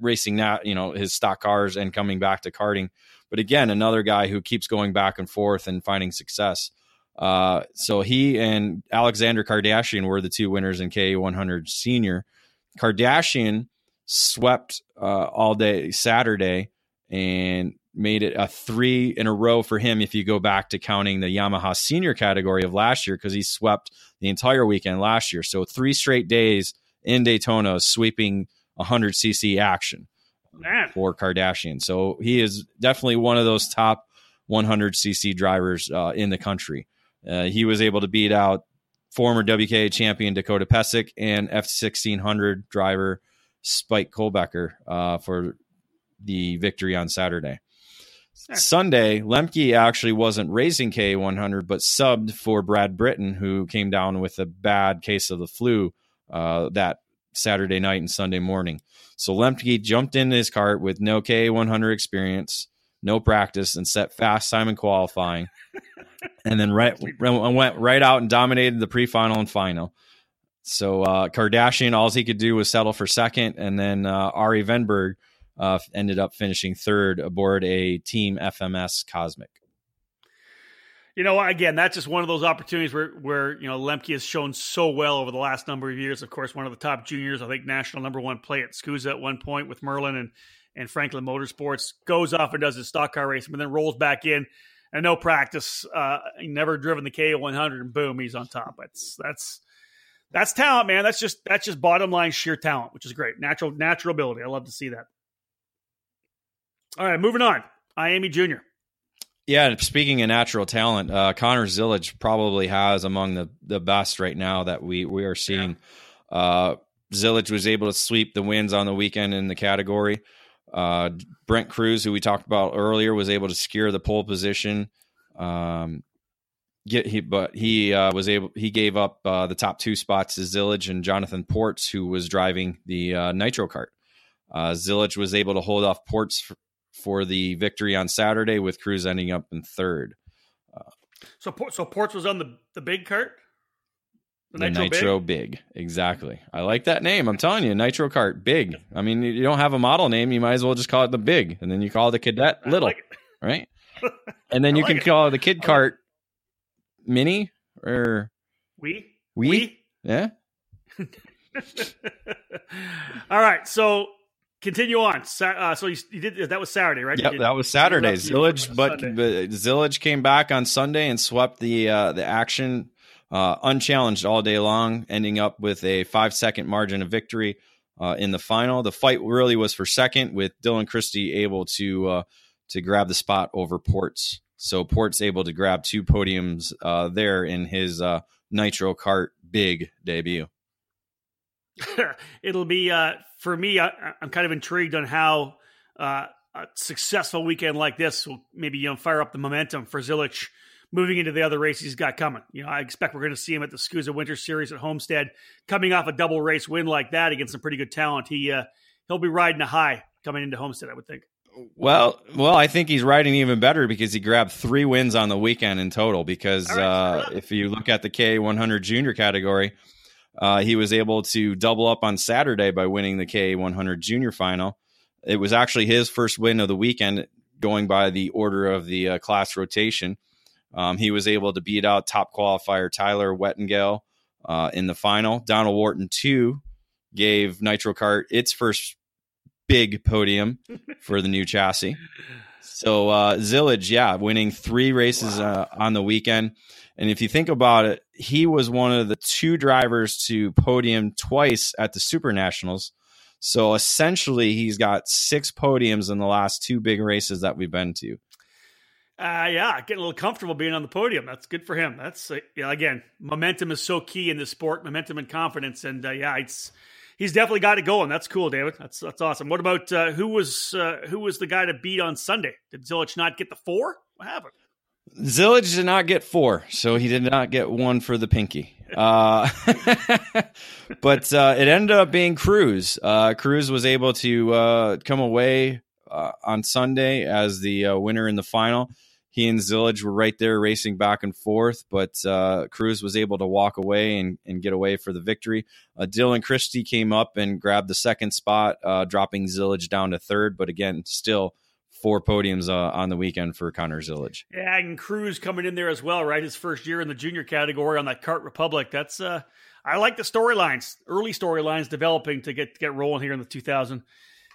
racing now, you know, his stock cars and coming back to karting. But again, another guy who keeps going back and forth and finding success. Uh, so he and Alexander Kardashian were the two winners in K A one hundred Senior. Kardashian swept uh, all day Saturday and made it a three in a row for him if you go back to counting the Yamaha Senior category of last year, because he swept the entire weekend last year. So three straight days in Daytona sweeping one hundred c c action Man. for Kardashian. So he is definitely one of those top one hundred c c drivers uh, in the country. Uh, he was able to beat out former W K A champion Dakota Pesic and F sixteen hundred driver Spike Kohlbecker uh, for the victory on Saturday. Sure. Sunday, Lemke actually wasn't racing K A one hundred, but subbed for Brad Britton, who came down with a bad case of the flu uh, that Saturday night and Sunday morning. So Lemke jumped into his kart with no K A one hundred experience, no practice, and set fast time in qualifying. And then right went right out and dominated the pre-final and final. So uh, Kardashian, all he could do was settle for second. And then uh, Ari Venberg uh, ended up finishing third aboard a Team F M S Cosmic. You know, again, that's just one of those opportunities where, where you know, Lemke has shown so well over the last number of years. Of course, one of the top juniors, I think national number one play at S C U S A at one point with Merlin and, and Franklin Motorsports, goes off and does his stock car racing, but then rolls back in and no practice, uh, never driven the K A one hundred, and boom, he's on top. That's, that's, that's talent, man. That's just, that's just bottom line sheer talent, which is great. Natural, natural ability. I love to see that. All right, moving on. I A M E Junior. Yeah, speaking of natural talent, uh, Connor Zillage probably has among the, the best right now that we, we are seeing. Yeah. Uh, Zillage was able to sweep the wins on the weekend in the category. Uh, Brent Cruz, who we talked about earlier, was able to secure the pole position. Um, get he, but he uh, was able. He gave up uh, the top two spots to Zillage and Jonathan Ports, who was driving the uh, Nitro Kart. Uh, Zillage was able to hold off Ports for, for the victory on Saturday, with Cruz ending up in third. Uh, so, so Ports was on the, the big kart? The Nitro, Nitro Big. Big. Exactly. I like that name. I'm telling you, Nitro Kart Big. I mean, you don't have a model name. You might as well just call it the Big. And then you call it the Cadet Little. Like right? And then you like can it. call it the Kid Kart Mini or... We? We? we? Yeah. All right. So continue on. Uh, so you, you did that was Saturday, right? Yeah, that was Saturday. Zillage, but, but Zillage came back on Sunday and swept the uh, the action Uh, unchallenged all day long, ending up with a five second margin of victory uh, in the final. The fight really was for second, with Dylan Christie able to uh, to grab the spot over Ports. So Ports able to grab two podiums uh, there in his uh, Nitro Kart Big debut. It'll be uh, for me. I, I'm kind of intrigued on how uh, a successful weekend like this will maybe you know fire up the momentum for Zillage moving into the other races he's got coming. You know, I expect we're going to see him at the Scusa Winter Series at Homestead, coming off a double race win like that against some pretty good talent. He, uh, he'll be riding a high coming into Homestead, I would think. Well, well, I think he's riding even better because he grabbed three wins on the weekend in total, because right, uh, if you look at the K A one hundred junior category, uh, he was able to double up on Saturday by winning the K A one hundred junior final. It was actually his first win of the weekend, going by the order of the uh, class rotation. Um, he was able to beat out top qualifier Tyler Wettingale uh, in the final. Donald Wharton, too, gave Nitro Kart its first big podium for the new chassis. So uh, Zillage, yeah, winning three races wow. uh, on the weekend. And if you think about it, he was one of the two drivers to podium twice at the Super Nationals. So essentially, he's got six podiums in the last two big races that we've been to. Uh, yeah, getting a little comfortable being on the podium. That's good for him. That's, uh, yeah, again, momentum is so key in this sport, momentum and confidence. And, uh, yeah, it's he's definitely got it going. That's cool, David. That's that's awesome. What about uh, who was uh, who was the guy to beat on Sunday? Did Zillage not get the four? What happened? Zillage did not get four, so he did not get one for the pinky. Uh, but uh, it ended up being Cruz. Uh, Cruz was able to uh, come away uh, on Sunday as the uh, winner in the final. He and Zillage were right there racing back and forth, but uh, Cruz was able to walk away and, and get away for the victory. Uh, Dylan Christie came up and grabbed the second spot, uh, dropping Zillage down to third. But again, still four podiums uh, on the weekend for Connor Zillage. Yeah, and Cruz coming in there as well, right? His first year in the junior category on that Kart Republic. That's uh, I like the storylines, early storylines developing to get, to get rolling here in the two thousand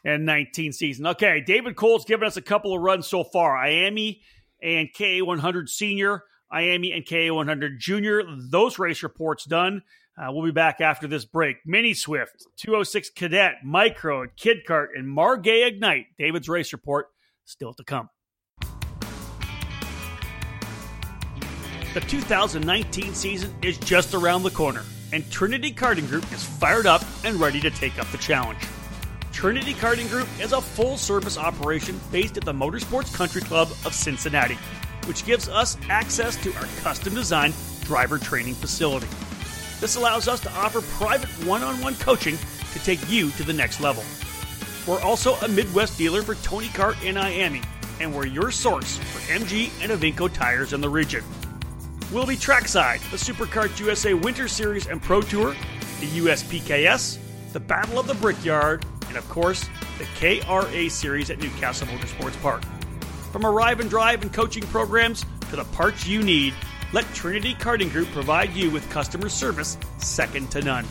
nineteen season. Okay, David Cole's given us a couple of runs so far. I A M E and K A one hundred Senior, I A M E and K A one hundred Junior. Those race reports done. Uh, we'll be back after this break. Mini Swift, two oh six Cadet, Micron, Kid Kart, and Margay Ignite. David's race report still to come. The two thousand nineteen season is just around the corner, and Trinity Karting Group is fired up and ready to take up the challenge. Trinity Karting Group is a full-service operation based at the Motorsports Country Club of Cincinnati, which gives us access to our custom-designed driver training facility. This allows us to offer private one-on-one coaching to take you to the next level. We're also a Midwest dealer for Tony Kart in I A M E, and we're your source for M G and Avinco tires in the region. We'll be trackside, the Superkart U S A Winter Series and Pro Tour, the U S P K S, the Battle of the Brickyard, and of course, the K R A Series at Newcastle Motorsports Park. From arrive and drive and coaching programs to the parts you need, let Trinity Karting Group provide you with customer service second to none.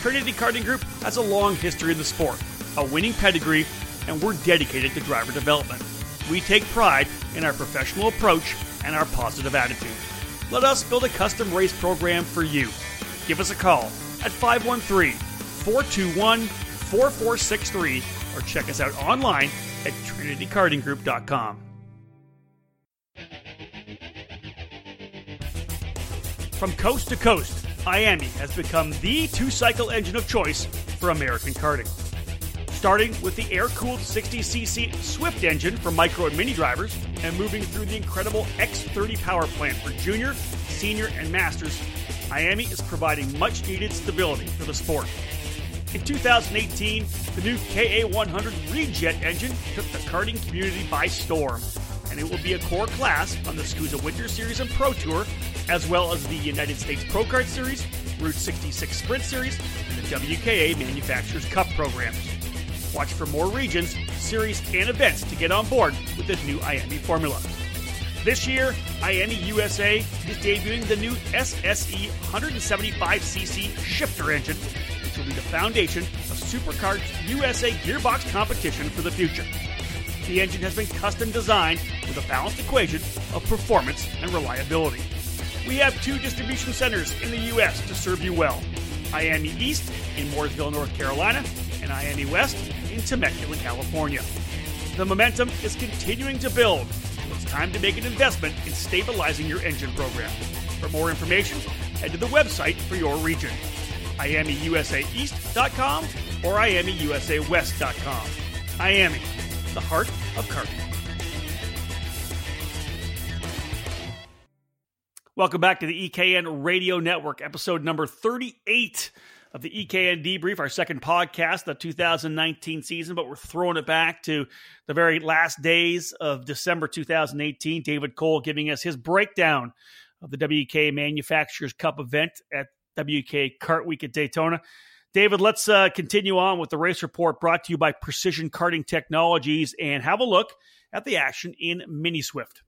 Trinity Karting Group has a long history in the sport, a winning pedigree, and we're dedicated to driver development. We take pride in our professional approach and our positive attitude. Let us build a custom race program for you. Give us a call at five one three, four two one, four four six three or check us out online at trinity karting group dot com. From coast to coast, I A M E has become the two-cycle engine of choice for American karting. Starting with the air-cooled sixty c c Swift engine for micro and mini drivers and moving through the incredible X thirty power plant for junior, senior, and masters, I A M E is providing much-needed stability for the sport. In two thousand eighteen, the new K A one hundred Rejet engine took the karting community by storm, and it will be a core class on the Scusa Winter Series and Pro Tour, as well as the United States Pro Kart Series, Route sixty-six Sprint Series, and the W K A Manufacturers Cup programs. Watch for more regions, series, and events to get on board with this new I A M E formula. This year, I A M E U S A is debuting the new S S E one seventy-five c c shifter engine, which will be the foundation of Superkart's U S A gearbox competition for the future. The engine has been custom designed with a balanced equation of performance and reliability. We have two distribution centers in the U S to serve you well. I A M E East in Mooresville, North Carolina, and I A M E West in Temecula, California. The momentum is continuing to build. It's time to make an investment in stabilizing your engine program. For more information, head to the website for your region, I A M E U S A East dot com or I A M E U S A West dot com. I A M E, the heart of karting. Welcome back to the E K N Radio Network, episode number thirty-eight of the E K N Debrief, our second podcast of the two thousand nineteen season, but we're throwing it back to the very last days of December two thousand eighteen. David Cole giving us his breakdown of the W K A Manufacturers Cup event at W K A Kart Week at Daytona. David, let's uh, continue on with the race report brought to you by Precision Carding Technologies and have a look at the action in Mini Swift.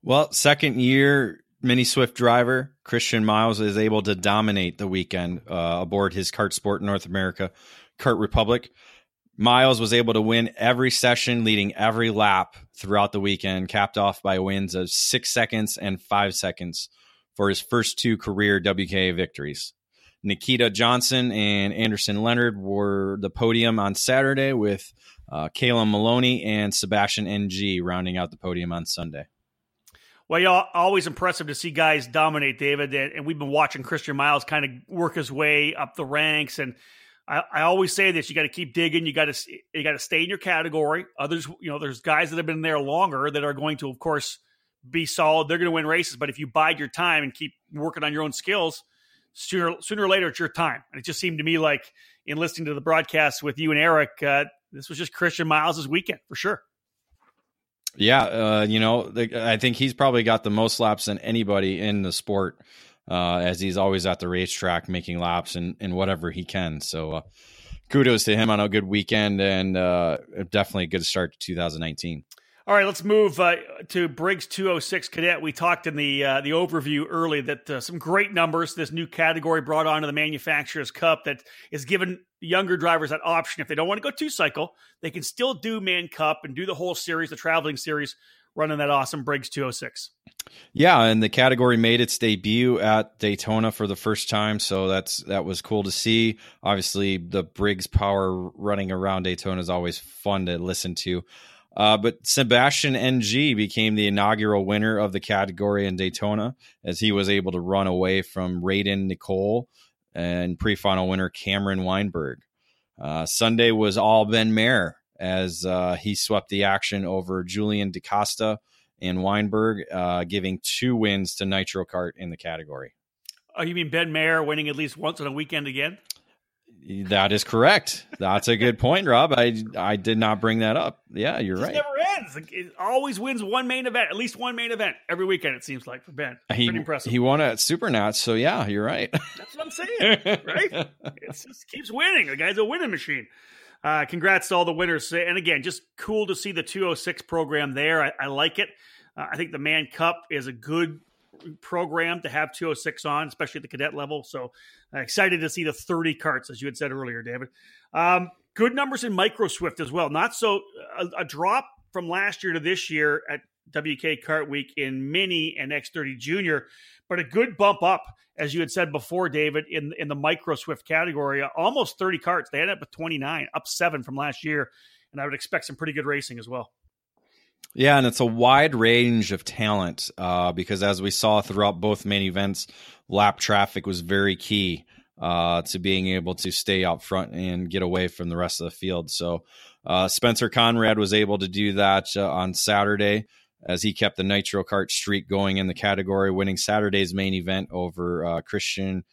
Well, second year Mini Swift driver Christian Miles is able to dominate the weekend uh, aboard his Kart Sport North America Kart Republic. Miles was able to win every session, leading every lap throughout the weekend, capped off by wins of six seconds and five seconds for his first two career W K A victories. Nikita Johnson and Anderson Leonard were the podium on Saturday, with uh, Caleb Maloney and Sebastian N G rounding out the podium on Sunday. Well, y'all, always impressive to see guys dominate, David. And we've been watching Christian Miles kind of work his way up the ranks. And I, I always say this: you got to keep digging. You got to you got to stay in your category. Others, you know, there's guys that have been there longer that are going to, of course, be solid. They're going to win races. But if you bide your time and keep working on your own skills, sooner sooner or later, it's your time. And it just seemed to me like, in listening to the broadcast with you and Eric, uh, this was just Christian Miles' weekend for sure. Yeah, uh, you know, the, I think he's probably got the most laps than anybody in the sport, uh, as he's always at the racetrack making laps and, and whatever he can. So uh, kudos to him on a good weekend, and uh, definitely a good start to two thousand nineteen. All right, let's move uh, to Briggs two oh six Cadet. We talked in the uh, the overview early that uh, some great numbers, this new category brought on to the Manufacturers Cup that is giving younger drivers that option. If they don't want to go two-cycle, they can still do Man Cup and do the whole series, the traveling series, running that awesome Briggs two oh six. Yeah, and the category made its debut at Daytona for the first time, so that's that was cool to see. Obviously, the Briggs power running around Daytona is always fun to listen to. Uh, but Sebastian N G became the inaugural winner of the category in Daytona, as he was able to run away from Raiden Nicole and pre-final winner Cameron Weinberg. Uh, Sunday was all Ben Mayer, as uh, he swept the action over Julian DeCosta and Weinberg, uh, giving two wins to Nitro Kart in the category. Oh, you mean Ben Mayer winning at least once on a weekend again? That is correct. That's a good point, Rob. I I did not bring that up. Yeah, you're it right. It never ends. It always wins one main event, at least one main event every weekend, it seems like, for Ben. He, Pretty impressive. He won at Supernauts, so yeah, you're right. That's what I'm saying, right? It just keeps winning. The guy's a winning machine. Uh, congrats to all the winners. And again, just cool to see the two oh six program there. I, I like it. Uh, I think the Man Cup is a good program to have two oh six on, especially at the cadet level. So uh, excited to see the thirty carts, as you had said earlier, David. Um, good numbers in Micro Swift as well. Not so a, a drop from last year to this year at W K Kart Week in Mini and X thirty Junior, but a good bump up, as you had said before, David, in, in the Micro Swift category. Almost thirty carts. They ended up with twenty-nine, up seven from last year, and I would expect some pretty good racing as well. Yeah, and it's a wide range of talent uh, because, as we saw throughout both main events, lap traffic was very key uh, to being able to stay out front and get away from the rest of the field. So uh, Spencer Conrad was able to do that uh, on Saturday, as he kept the Nitro Kart streak going in the category, winning Saturday's main event over uh, Christian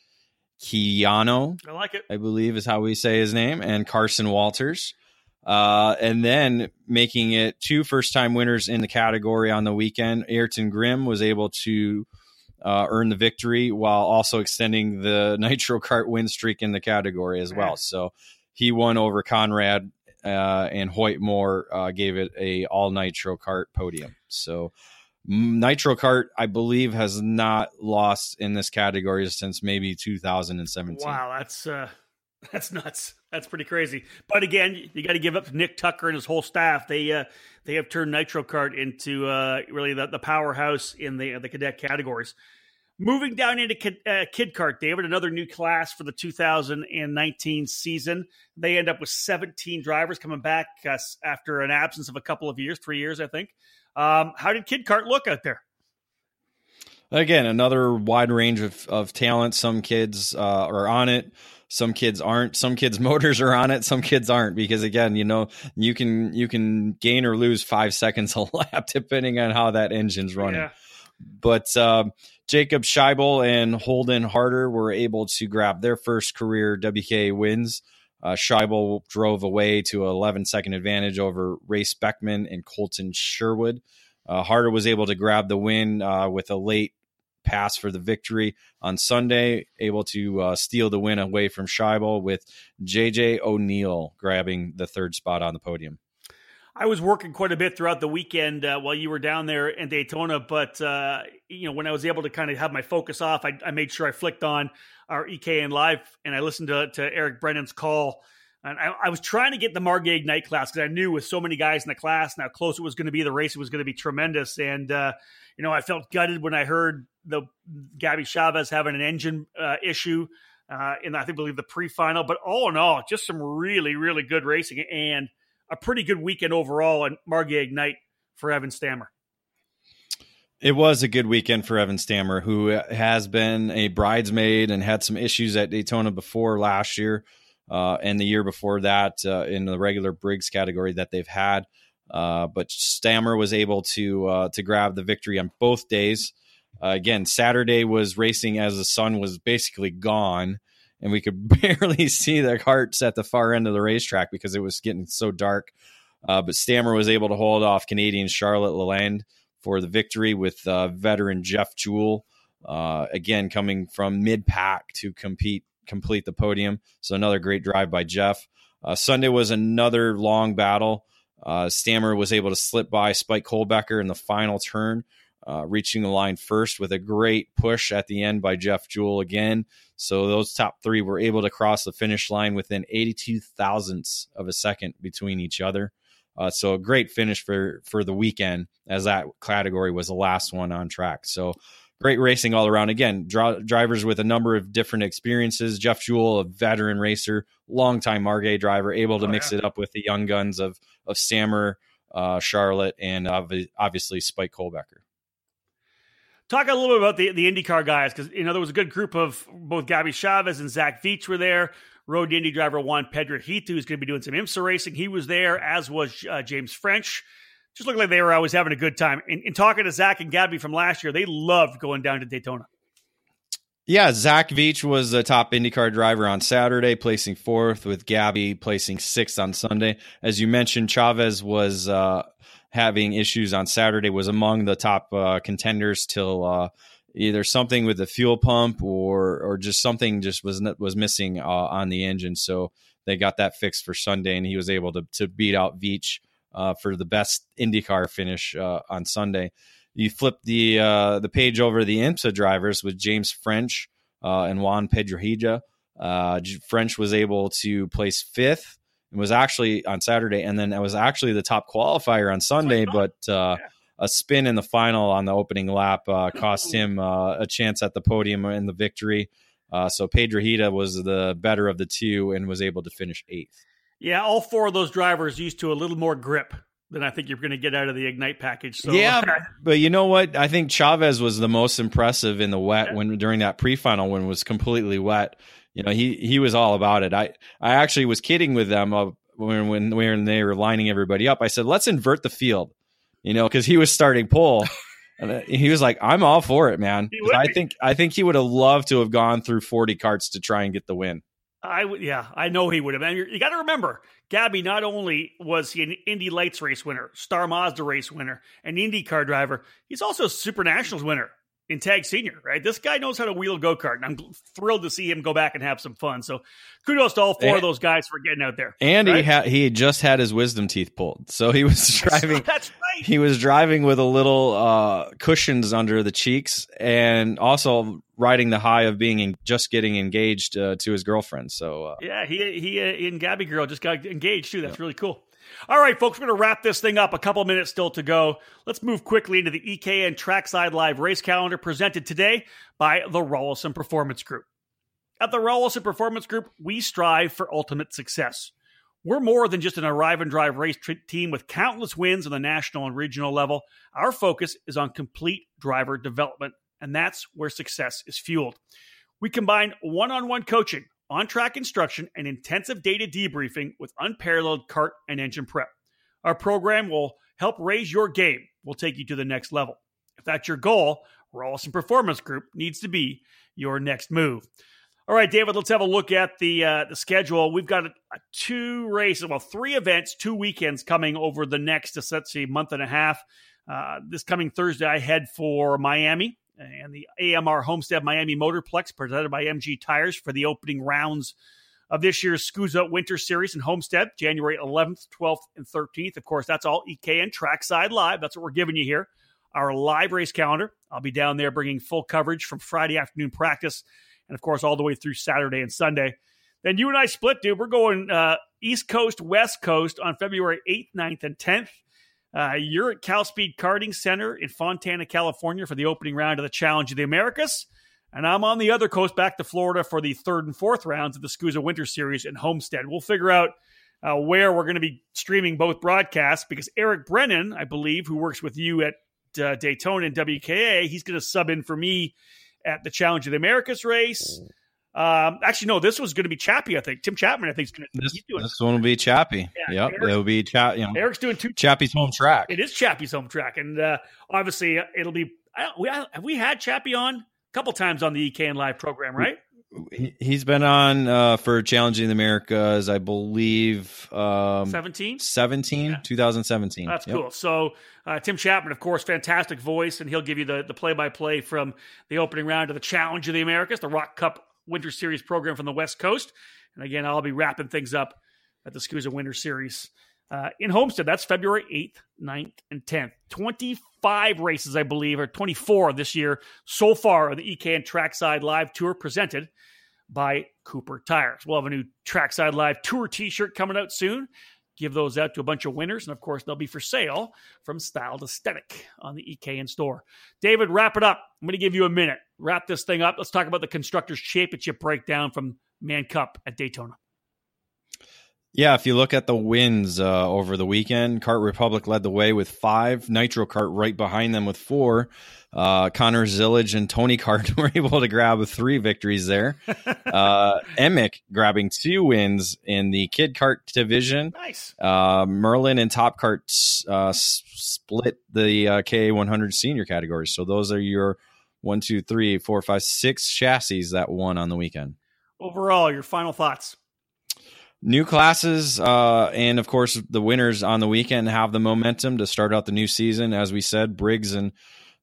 Chiano. I like it. I believe is how we say his name, and Carson Walters. Uh, and then making it two first-time winners in the category on the weekend. Ayrton Grimm was able to uh, earn the victory while also extending the Nitro Kart win streak in the category as well. So he won over Conrad uh, and Hoyt Moore uh, gave it a all Nitro Kart podium. So Nitro Kart, I believe, has not lost in this category since maybe two thousand seventeen. Wow, that's uh, that's nuts. That's pretty crazy. But again, you got to give up to Nick Tucker and his whole staff. They uh, they have turned Nitro Kart into uh, really the, the powerhouse in the the cadet categories. Moving down into kid, uh, kid kart, David, another new class for the two thousand nineteen season. They end up with seventeen drivers coming back uh, after an absence of a couple of years, three years, I think. Um, how did Kid Kart look out there? Again, another wide range of, of talent. Some kids uh, are on it. Some kids aren't. Some kids' motors are on it. Some kids aren't, because again, you know, you can you can gain or lose five seconds a lap depending on how that engine's running. Yeah. But uh, Jacob Scheibel and Holden Harder were able to grab their first career W K A wins. Uh, Scheibel drove away to an eleven second advantage over Race Beckman and Colton Sherwood. Uh, Harder was able to grab the win uh, with a late pass for the victory on Sunday, able to uh, steal the win away from Scheibel, with J J O'Neill grabbing the third spot on the podium. I was working quite a bit throughout the weekend uh, while you were down there in Daytona, but uh, you know, when I was able to kind of have my focus off, I, I made sure I flicked on our E K N Live and I listened to, to Eric Brennan's call. And I, I was trying to get the Margay Ignite class because I knew with so many guys in the class and how close it was going to be, the race was going to be tremendous. And uh, you know, I felt gutted when I heard the Gabby Chavez having an engine uh, issue uh, in I think believe the pre-final. But all in all, just some really really good racing and a pretty good weekend overall, and Margay Ignite for Evan Stammer. It was a good weekend for Evan Stammer, who has been a bridesmaid and had some issues at Daytona before last year uh, and the year before that uh, in the regular Briggs category that they've had. Uh, but Stammer was able to uh, to grab the victory on both days. Uh, again, Saturday was racing as the sun was basically gone, and we could barely see the carts at the far end of the racetrack because it was getting so dark. Uh, but Stammer was able to hold off Canadian Charlotte Lalande for the victory, with uh, veteran Jeff Jewell, uh, again, coming from mid-pack to compete complete the podium. So another great drive by Jeff. Uh, Sunday was another long battle. Uh, Stammer was able to slip by Spike Kolbecker in the final turn, Uh, reaching the line first with a great push at the end by Jeff Jewell again. So those top three were able to cross the finish line within eighty-two thousandths of a second between each other. Uh, so a great finish for, for the weekend, as that category was the last one on track. So great racing all around. Again, dra- drivers with a number of different experiences. Jeff Jewell, a veteran racer, longtime Margay driver, able to oh, mix yeah. it up with the young guns of, of Stammer, uh, Charlotte, and ob- obviously Spike Kolbecker. Talk a little bit about the, the IndyCar guys, because, you know, there was a good group of both Gabby Chavez and Zach Veach were there. Road Indy driver Juan Pedrohitu, who's going to be doing some IMSA racing, he was there, as was uh, James French. Just looked like they were always having a good time. And, and talking to Zach and Gabby from last year, they loved going down to Daytona. Yeah, Zach Veach was the top IndyCar driver on Saturday, placing fourth, with Gabby placing sixth on Sunday. As you mentioned, Chavez was uh, having issues on Saturday, was among the top uh, contenders till uh, either something with the fuel pump or or just something just was was missing uh, on the engine. So they got that fixed for Sunday, and he was able to to beat out Veach uh, for the best IndyCar finish uh, on Sunday. You flip the uh, the page over to the IMSA drivers with James French uh, and Juan Pedrohitu. Uh, French was able to place fifth and was actually on Saturday, and then I was actually the top qualifier on Sunday, but uh, yeah. a spin in the final on the opening lap uh, cost him uh, a chance at the podium and the victory. Uh, so Pedrohitu was the better of the two and was able to finish eighth. Yeah, all four of those drivers used to a little more grip then I think you're going to get out of the Ignite package. So. Yeah, but you know what? I think Chavez was the most impressive in the wet when during that pre-final when it was completely wet. You know, he he was all about it. I, I actually was kidding with them uh, when, when when they were lining everybody up. I said, let's invert the field, you know, because he was starting pole. And he was like, I'm all for it, man. I think I think he would have loved to have gone through forty carts to try and get the win. I w- yeah, I know he would have. And you got to remember, Gabby, not only was he an Indy Lights race winner, Star Mazda race winner, an IndyCar driver, he's also a Super Nationals winner. in Tag Senior, right? This guy knows how to wheel a go-kart, and I'm thrilled to see him go back and have some fun. So kudos to all four and, of those guys for getting out there. And right? he ha- he just had his wisdom teeth pulled. So he was driving That's right. He was driving with a little uh, cushions under the cheeks, and also riding the high of being in, just getting engaged uh, to his girlfriend. So uh, yeah, he he uh, and Gabby Girl just got engaged too. That's yeah. really cool. All right, folks, we're going to wrap this thing up. A couple minutes still to go. Let's move quickly into the E K N Trackside Live race calendar presented today by the Rolison Performance Group. At the Rolison Performance Group, we strive for ultimate success. We're more than just an arrive-and-drive race t- team with countless wins on the national and regional level. Our focus is on complete driver development, and that's where success is fueled. We combine one-on-one coaching, on-track instruction, and intensive data debriefing with unparalleled kart and engine prep. Our program will help raise your game. We'll take you to the next level. If that's your goal, Rolison Performance Group needs to be your next move. All right, David, let's have a look at the uh, the schedule. We've got a, a two races, well, three events, two weekends coming over the next, let's see, month and a half. Uh, this coming Thursday, I head for Miami and the A M R Homestead Miami Motorplex presented by M G Tires for the opening rounds of this year's S C U S A Winter Series in Homestead, January eleventh, twelfth, and thirteenth. Of course, that's all E K N Trackside Live. That's what we're giving you here, our live race calendar. I'll be down there bringing full coverage from Friday afternoon practice and, of course, all the way through Saturday and Sunday. Then you and I split, dude. We're going uh, East Coast, West Coast on February eighth, ninth, and tenth. Uh, you're at Cal Speed Karting Center in Fontana, California for the opening round of the Challenge of the Americas. And I'm on the other coast back to Florida for the third and fourth rounds of the S C U S A Winter Series in Homestead. We'll figure out uh, where we're going to be streaming both broadcasts because Eric Brennan, I believe, who works with you at uh, Daytona and W K A, he's going to sub in for me at the Challenge of the Americas race. Um, actually, no, this was going to be Chappie, I think. Tim Chapman, I think, is going to this, doing this one will be Chappie. Yeah, yep, it'll be Chappie. You know, Eric's doing two. Chappie's home track. It is Chappie's home track, and uh, obviously, it'll be. I, we, I, have we had Chappie on a couple times on the E K N Live program, right? He, he's been on uh, for Challenging the Americas, I believe. Um, seventeen, seventeen, yeah. twenty seventeen. That's yep. cool. So uh, Tim Chapman, of course, fantastic voice, and he'll give you the the play by play from the opening round of the Challenge of the Americas, the Rock Cup Winter Series program from the West Coast. And again, I'll be wrapping things up at the S C U S A Winter Series uh, in Homestead. That's February eighth, ninth, and tenth. twenty-five races, I believe, or twenty-four this year so far on the E K N Trackside Live Tour presented by Cooper Tires. We'll have a new Trackside Live Tour t-shirt coming out soon. Give those out to a bunch of winners. And of course, they'll be for sale from Style to Aesthetic on the E K N store. David, wrap it up. I'm going to give you a minute. Wrap this thing up. Let's talk about the Constructors' Championship breakdown from Man Cup at Daytona. Yeah, if you look at the wins uh, over the weekend, Kart Republic led the way with five. Nitro Kart right behind them with four. Uh, Connor Zillage and Tony Kart were able to grab three victories there. uh, Emick grabbing two wins in the Kid Kart division. Nice. Uh, Merlin and Top Kart uh, split the uh, K A one hundred senior categories. So those are your one, two, three, four, five, six chassis that won on the weekend. Overall, your final thoughts? New classes uh, and, of course, the winners on the weekend have the momentum to start out the new season. As we said, Briggs and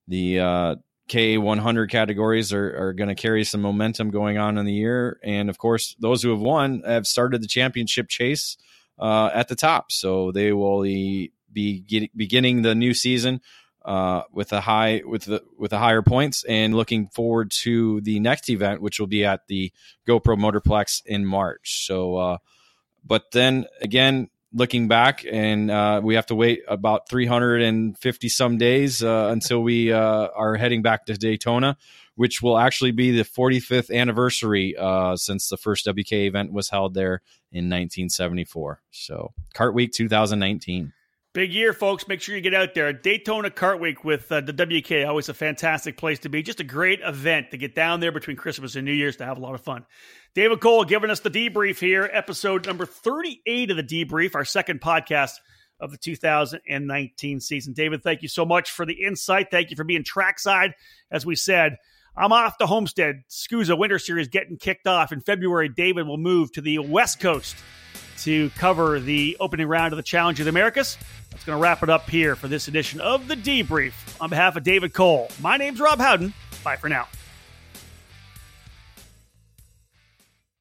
the uh, K A one hundred categories are, are going to carry some momentum going on in the year. And, of course, those who have won have started the championship chase uh, at the top. So they will be get, beginning the new season uh, with a high with the with the higher points and looking forward to the next event, which will be at the GoPro Motorplex in March. So, uh But then again, looking back, and uh, we have to wait about three hundred fifty some days uh, until we uh, are heading back to Daytona, which will actually be the forty-fifth anniversary uh, since the first W K event was held there in nineteen seventy-four. So Kart Week two thousand nineteen. Big year, folks. Make sure you get out there. Daytona Kart Week with uh, the W K, always a fantastic place to be. Just a great event to get down there between Christmas and New Year's to have a lot of fun. David Cole giving us the debrief here, episode number thirty-eight of the debrief, our second podcast of the two thousand nineteen season. David, thank you so much for the insight. Thank you for being trackside. As we said, I'm off to Homestead. S C U S A Winter Series getting kicked off in February. David will move to the West Coast to cover the opening round of the Challenge of the Americas. That's going to wrap it up here for this edition of The Debrief. On behalf of David Cole, my name's Rob Howden. Bye for now.